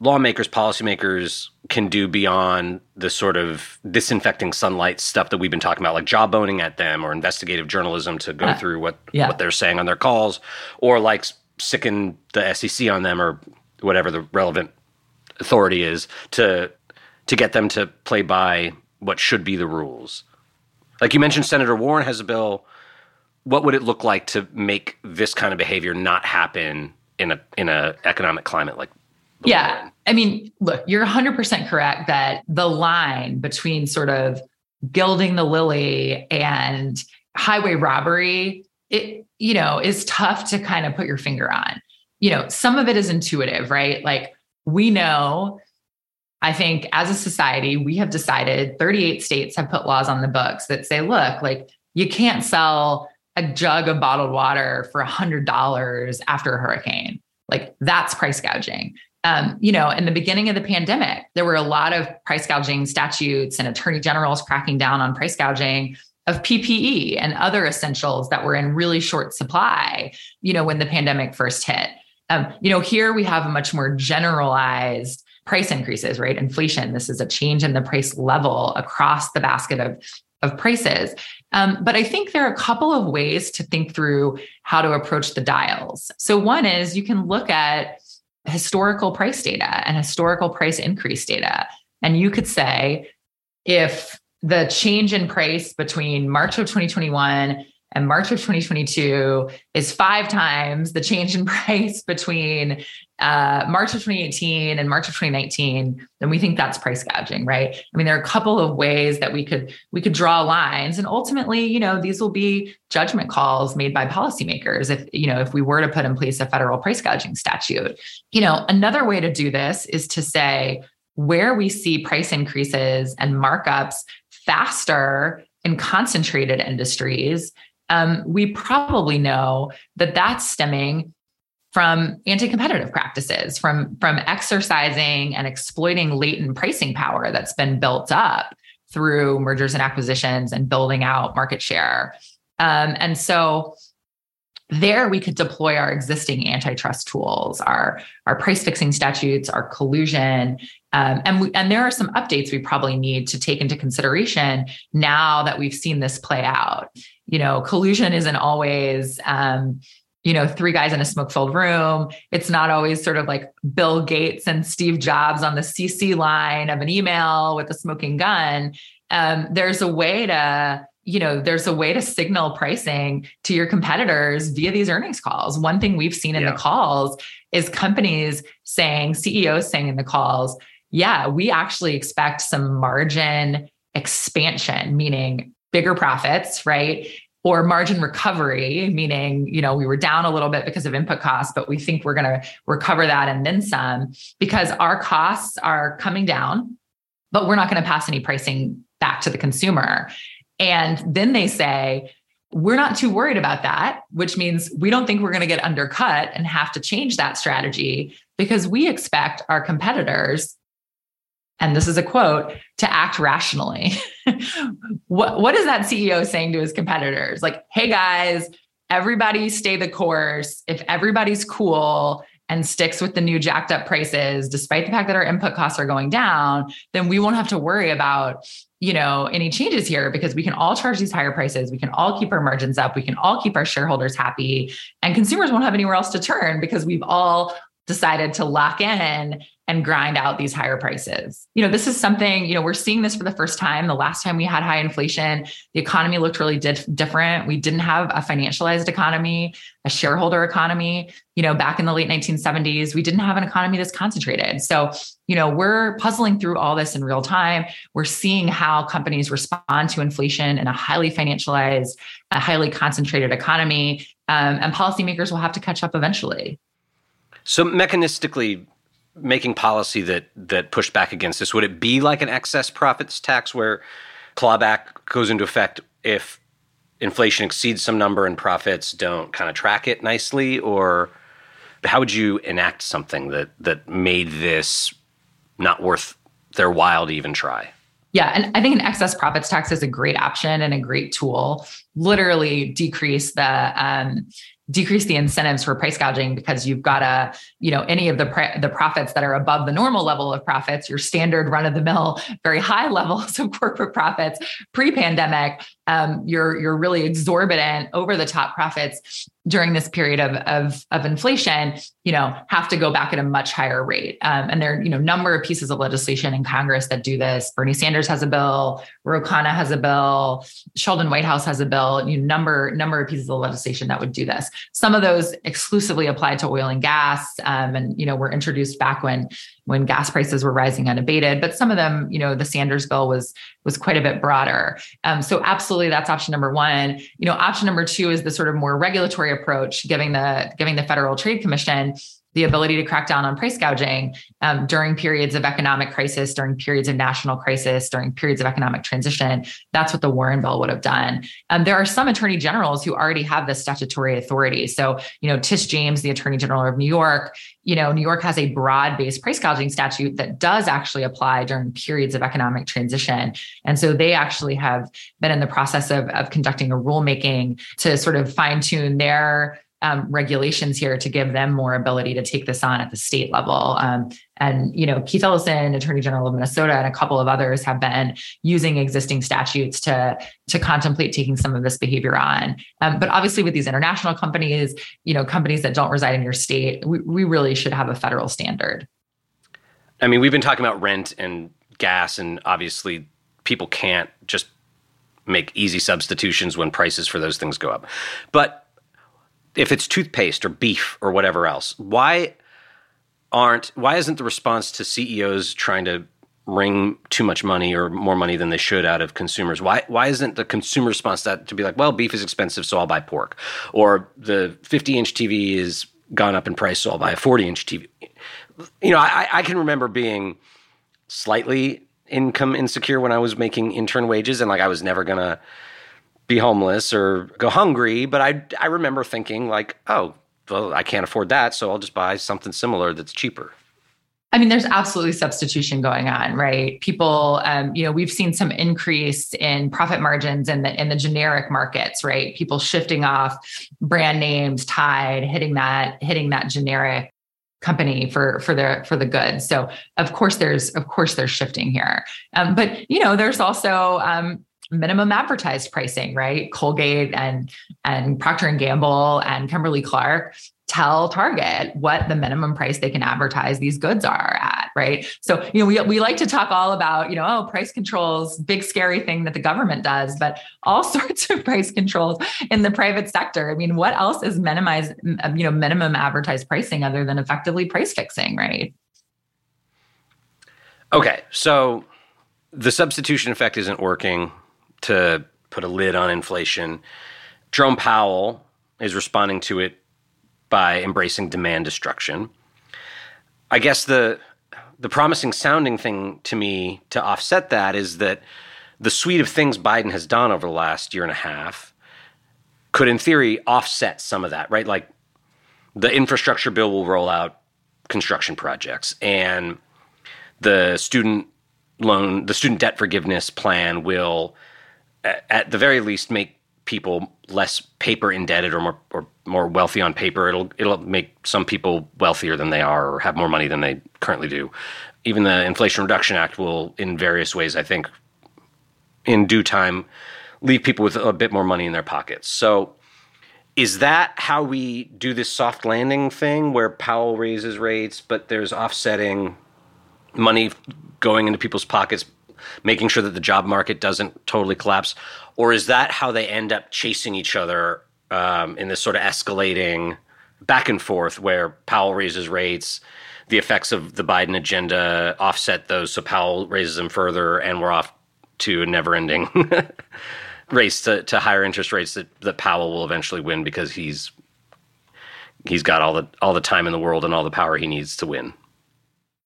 lawmakers, policymakers can do beyond the sort of disinfecting sunlight stuff that we've been talking about, like jawboning at them or investigative journalism to go uh, through what, yeah. what they're saying on their calls, or like sicken the S E C on them or whatever the relevant authority is to to get them to play by what should be the rules? Like you mentioned, Senator Warren has a bill. What would it look like to make this kind of behavior not happen in a in a economic climate like the yeah. Warren? I mean, look, you're one hundred percent correct that the line between sort of gilding the lily and highway robbery, it you know, is tough to kind of put your finger on. You know, some of it is intuitive, right? Like we know, I think as a society, we have decided thirty-eight states have put laws on the books that say, look, like you can't sell a jug of bottled water for one hundred dollars after a hurricane. Like that's price gouging. Um, you know, in the beginning of the pandemic, there were a lot of price gouging statutes and attorney generals cracking down on price gouging of P P E and other essentials that were in really short supply, you know, when the pandemic first hit. Um, you know, here we have a much more generalized price increases, right? Inflation. This is a change in the price level across the basket of, of prices. Um, but I think there are a couple of ways to think through how to approach the dials. So one is you can look at historical price data and historical price increase data. And you could say, if the change in price between March of twenty twenty-one and March of twenty twenty-two is five times the change in price between uh, March of twenty eighteen and March of twenty nineteen, then we think that's price gouging, right? I mean, there are a couple of ways that we could we could draw lines, and ultimately, you know, these will be judgment calls made by policymakers. If you know, if we were to put in place a federal price gouging statute, you know, another way to do this is to say where we see price increases and markups faster in concentrated industries. Um, we probably know that that's stemming from anti-competitive practices, from, from exercising and exploiting latent pricing power that's been built up through mergers and acquisitions and building out market share. Um, and so there we could deploy our existing antitrust tools, our, our price fixing statutes, our collusion. Um, and, we, and there are some updates we probably need to take into consideration now that we've seen this play out. You know, collusion isn't always, um, you know, three guys in a smoke-filled room. It's not always sort of like Bill Gates and Steve Jobs on the C C line of an email with a smoking gun. Um, there's a way to, you know, there's a way to signal pricing to your competitors via these earnings calls. One thing we've seen in yeah. the calls is companies saying, C E Os saying in the calls, yeah, we actually expect some margin expansion, meaning bigger profits, right? Or margin recovery, meaning, you know, we were down a little bit because of input costs, but we think we're going to recover that and then some because our costs are coming down, but we're not going to pass any pricing back to the consumer. And then they say, we're not too worried about that, which means we don't think we're going to get undercut and have to change that strategy because we expect our competitors, and this is a quote, to act rationally. What, what is that C E O saying to his competitors? Like, hey guys, everybody stay the course. If everybody's cool and sticks with the new jacked up prices, despite the fact that our input costs are going down, then we won't have to worry about, you know, any changes here, because we can all charge these higher prices. We can all keep our margins up. We can all keep our shareholders happy, and consumers won't have anywhere else to turn because we've all decided to lock in and grind out these higher prices. You know, this is something, you know, we're seeing this for the first time. The last time we had high inflation, the economy looked really dif- different. We didn't have a financialized economy, a shareholder economy. You know, back in the late nineteen seventies, we didn't have an economy that's concentrated. So, you know, we're puzzling through all this in real time. We're seeing how companies respond to inflation in a highly financialized, a highly concentrated economy, um, and policymakers will have to catch up eventually. So mechanistically, making policy that that pushed back against this, would it be like an excess profits tax where clawback goes into effect if inflation exceeds some number and profits don't kind of track it nicely? Or how would you enact something that that made this not worth their while to even try? Yeah, and I think an excess profits tax is a great option and a great tool. Literally decrease the um, decrease the incentives for price gouging, because you've got to, you know, any of the pre- the profits that are above the normal level of profits, your standard run of the mill, very high levels of corporate profits pre-pandemic, um, you're you're really exorbitant over the top profits during this period of, of, of inflation, you know, have to go back at a much higher rate. Um, and there are, you know, number of pieces of legislation in Congress that do this. Bernie Sanders has a bill, Ro Khanna has a bill, Sheldon Whitehouse has a bill, you know, number, number of pieces of legislation that would do this. Some of those exclusively applied to oil and gas, um, and, you know, were introduced back when, when gas prices were rising unabated, but some of them, you know, the Sanders bill was, was quite a bit broader. Um, so absolutely, that's option number one. You know, option number two is the sort of more regulatory approach, giving the giving the Federal Trade Commission the ability to crack down on price gouging um, during periods of economic crisis, during periods of national crisis, during periods of economic transition. That's what the Warren bill would have done. Um, there are some attorney generals who already have this statutory authority. So, you know, Tish James, the Attorney General of New York, you know, New York has a broad-based price gouging statute that does actually apply during periods of economic transition. And so they actually have been in the process of, of conducting a rulemaking to sort of fine-tune their Um, regulations here to give them more ability to take this on at the state level. Um, and, you know, Keith Ellison, Attorney General of Minnesota, and a couple of others have been using existing statutes to, to contemplate taking some of this behavior on. Um, but obviously with these international companies, you know, companies that don't reside in your state, we, we really should have a federal standard. I mean, we've been talking about rent and gas, and obviously people can't just make easy substitutions when prices for those things go up. But if it's toothpaste or beef or whatever else, why aren't, why isn't the response to C E Os trying to wring too much money or more money than they should out of consumers? Why why isn't the consumer response to that to be like, well, beef is expensive, so I'll buy pork, or the fifty inch T V is gone up in price, so I'll buy a forty inch T V? You know, I, I can remember being slightly income insecure when I was making intern wages, and like I was never gonna be homeless or go hungry. But I I remember thinking like, oh, well, I can't afford that, so I'll just buy something similar that's cheaper. I mean, there's absolutely substitution going on, right? People, um, you know, we've seen some increase in profit margins in the in the generic markets, right? People shifting off brand names, Tide, hitting that hitting that generic company for, for the, for the goods. So of course there's, of course there's shifting here. Um, but you know, there's also, um, minimum advertised pricing, right? Colgate and, and Procter and Gamble and Kimberly-Clark tell Target what the minimum price they can advertise these goods are at, right? So, you know, we, we like to talk all about, you know, oh, price controls, big scary thing that the government does, but all sorts of price controls in the private sector. I mean, what else is minimized, you know, minimum advertised pricing other than effectively price fixing, right? Okay. So the substitution effect isn't working to put a lid on inflation. Jerome Powell is responding to it by embracing demand destruction. I guess the the promising sounding thing to me to offset that is that the suite of things Biden has done over the last year and a half could, in theory, offset some of that, right? Like the infrastructure bill will roll out construction projects, and the student loan, the student debt forgiveness plan will, at the very least, make people less paper indebted or more or more wealthy on paper. It'll it'll make some people wealthier than they are or have more money than they currently do. Even the Inflation Reduction Act will, in various ways, I think, in due time, leave people with a bit more money in their pockets. So is that how we do this soft landing thing where Powell raises rates, but there's offsetting money going into people's pockets, making sure that the job market doesn't totally collapse? Or is that how they end up chasing each other um, in this sort of escalating back and forth where Powell raises rates, the effects of the Biden agenda offset those, so Powell raises them further, and we're off to a never-ending race to, to higher interest rates that, that Powell will eventually win because he's he's got all the all the time in the world and all the power he needs to win.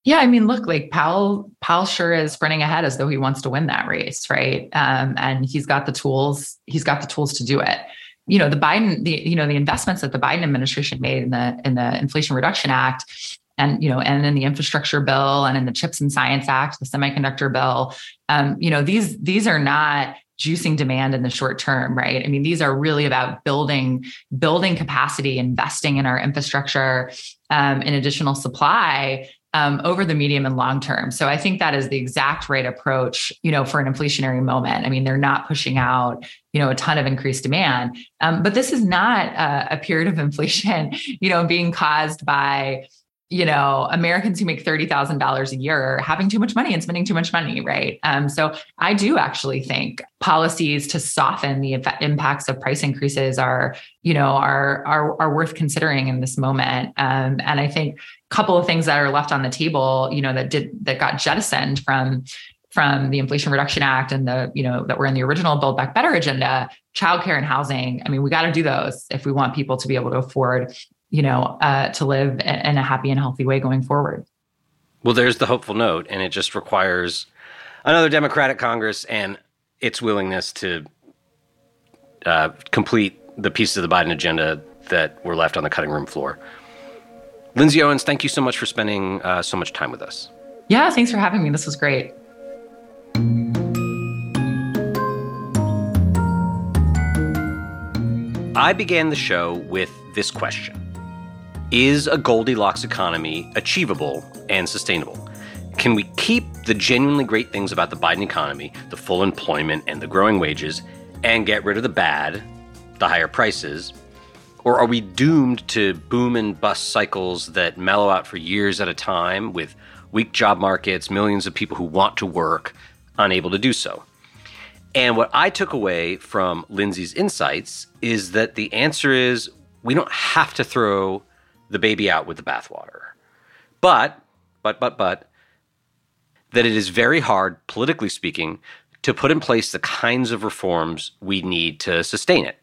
Yeah, I mean, look, like Powell, Powell sure is sprinting ahead as though he wants to win that race, right? Um, and he's got the tools. He's got the tools to do it. You know, the Biden, the you know, the investments that the Biden administration made in the in the Inflation Reduction Act, and you know, and in the infrastructure bill, and in the Chips and Science Act, the semiconductor bill, um, you know, these these are not juicing demand in the short term, right? I mean, these are really about building, building capacity, investing in our infrastructure, um, in additional supply. Um, over the medium and long term. So I think that is the exact right approach, you know, for an inflationary moment. I mean, they're not pushing out, you know, a ton of increased demand. Um, but this is not uh, a period of inflation, you know, being caused by, you know, Americans who make thirty thousand dollars a year having too much money and spending too much money, right? Um, so I do actually think policies to soften the effect, impacts of price increases are, you know, are are are worth considering in this moment. Um, and I think a couple of things that are left on the table, you know, that did that got jettisoned from from the Inflation Reduction Act and the, you know, that were in the original Build Back Better agenda, childcare and housing. I mean, we got to do those if we want people to be able to afford, you know, uh, to live in a happy and healthy way going forward. Well, there's the hopeful note, and it just requires another Democratic Congress and its willingness to uh, complete the pieces of the Biden agenda that were left on the cutting room floor. Lindsay Owens, thank you so much for spending uh, so much time with us. Yeah, thanks for having me. This was great. I began the show with this question. Is a Goldilocks economy achievable and sustainable? Can we keep the genuinely great things about the Biden economy, the full employment and the growing wages, and get rid of the bad, the higher prices? Or are we doomed to boom and bust cycles that mellow out for years at a time with weak job markets, millions of people who want to work, unable to do so? And what I took away from Lindsay's insights is that the answer is we don't have to throw the baby out with the bathwater. But, but, but, but, that it is very hard, politically speaking, to put in place the kinds of reforms we need to sustain it.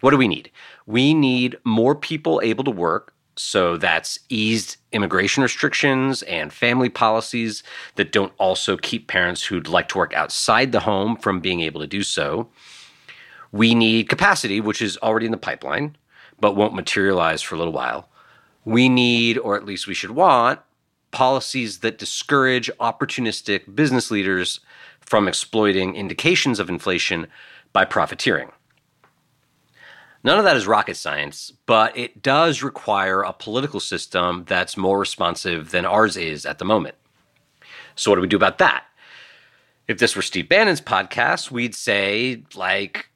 What do we need? We need more people able to work, so that's eased immigration restrictions and family policies that don't also keep parents who'd like to work outside the home from being able to do so. We need capacity, which is already in the pipeline, but won't materialize for a little while. We need, or at least we should want, policies that discourage opportunistic business leaders from exploiting indications of inflation by profiteering. None of that is rocket science, but it does require a political system that's more responsive than ours is at the moment. So what do we do about that? If this were Steve Bannon's podcast, we'd say, like,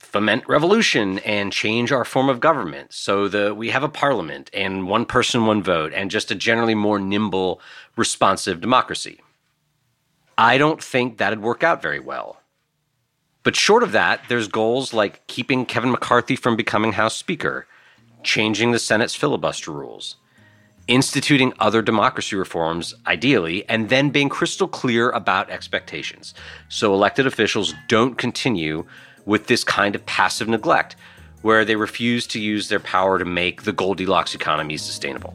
foment revolution and change our form of government so that we have a parliament and one person, one vote, and just a generally more nimble, responsive democracy. I don't think that'd work out very well. But short of that, there's goals like keeping Kevin McCarthy from becoming House Speaker, changing the Senate's filibuster rules, instituting other democracy reforms, ideally, and then being crystal clear about expectations, so elected officials don't continue with this kind of passive neglect, where they refuse to use their power to make the Goldilocks economy sustainable.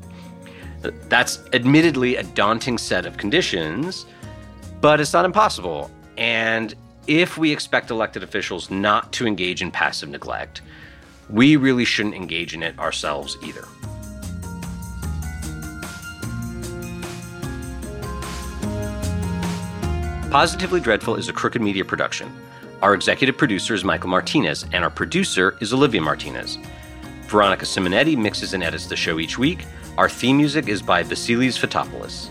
That's admittedly a daunting set of conditions, but it's not impossible. And if we expect elected officials not to engage in passive neglect, we really shouldn't engage in it ourselves either. Positively Dreadful is a Crooked Media production. Our executive producer is Michael Martinez, and our producer is Olivia Martinez. Veronica Simonetti mixes and edits the show each week. Our theme music is by Vasilis Fotopoulos.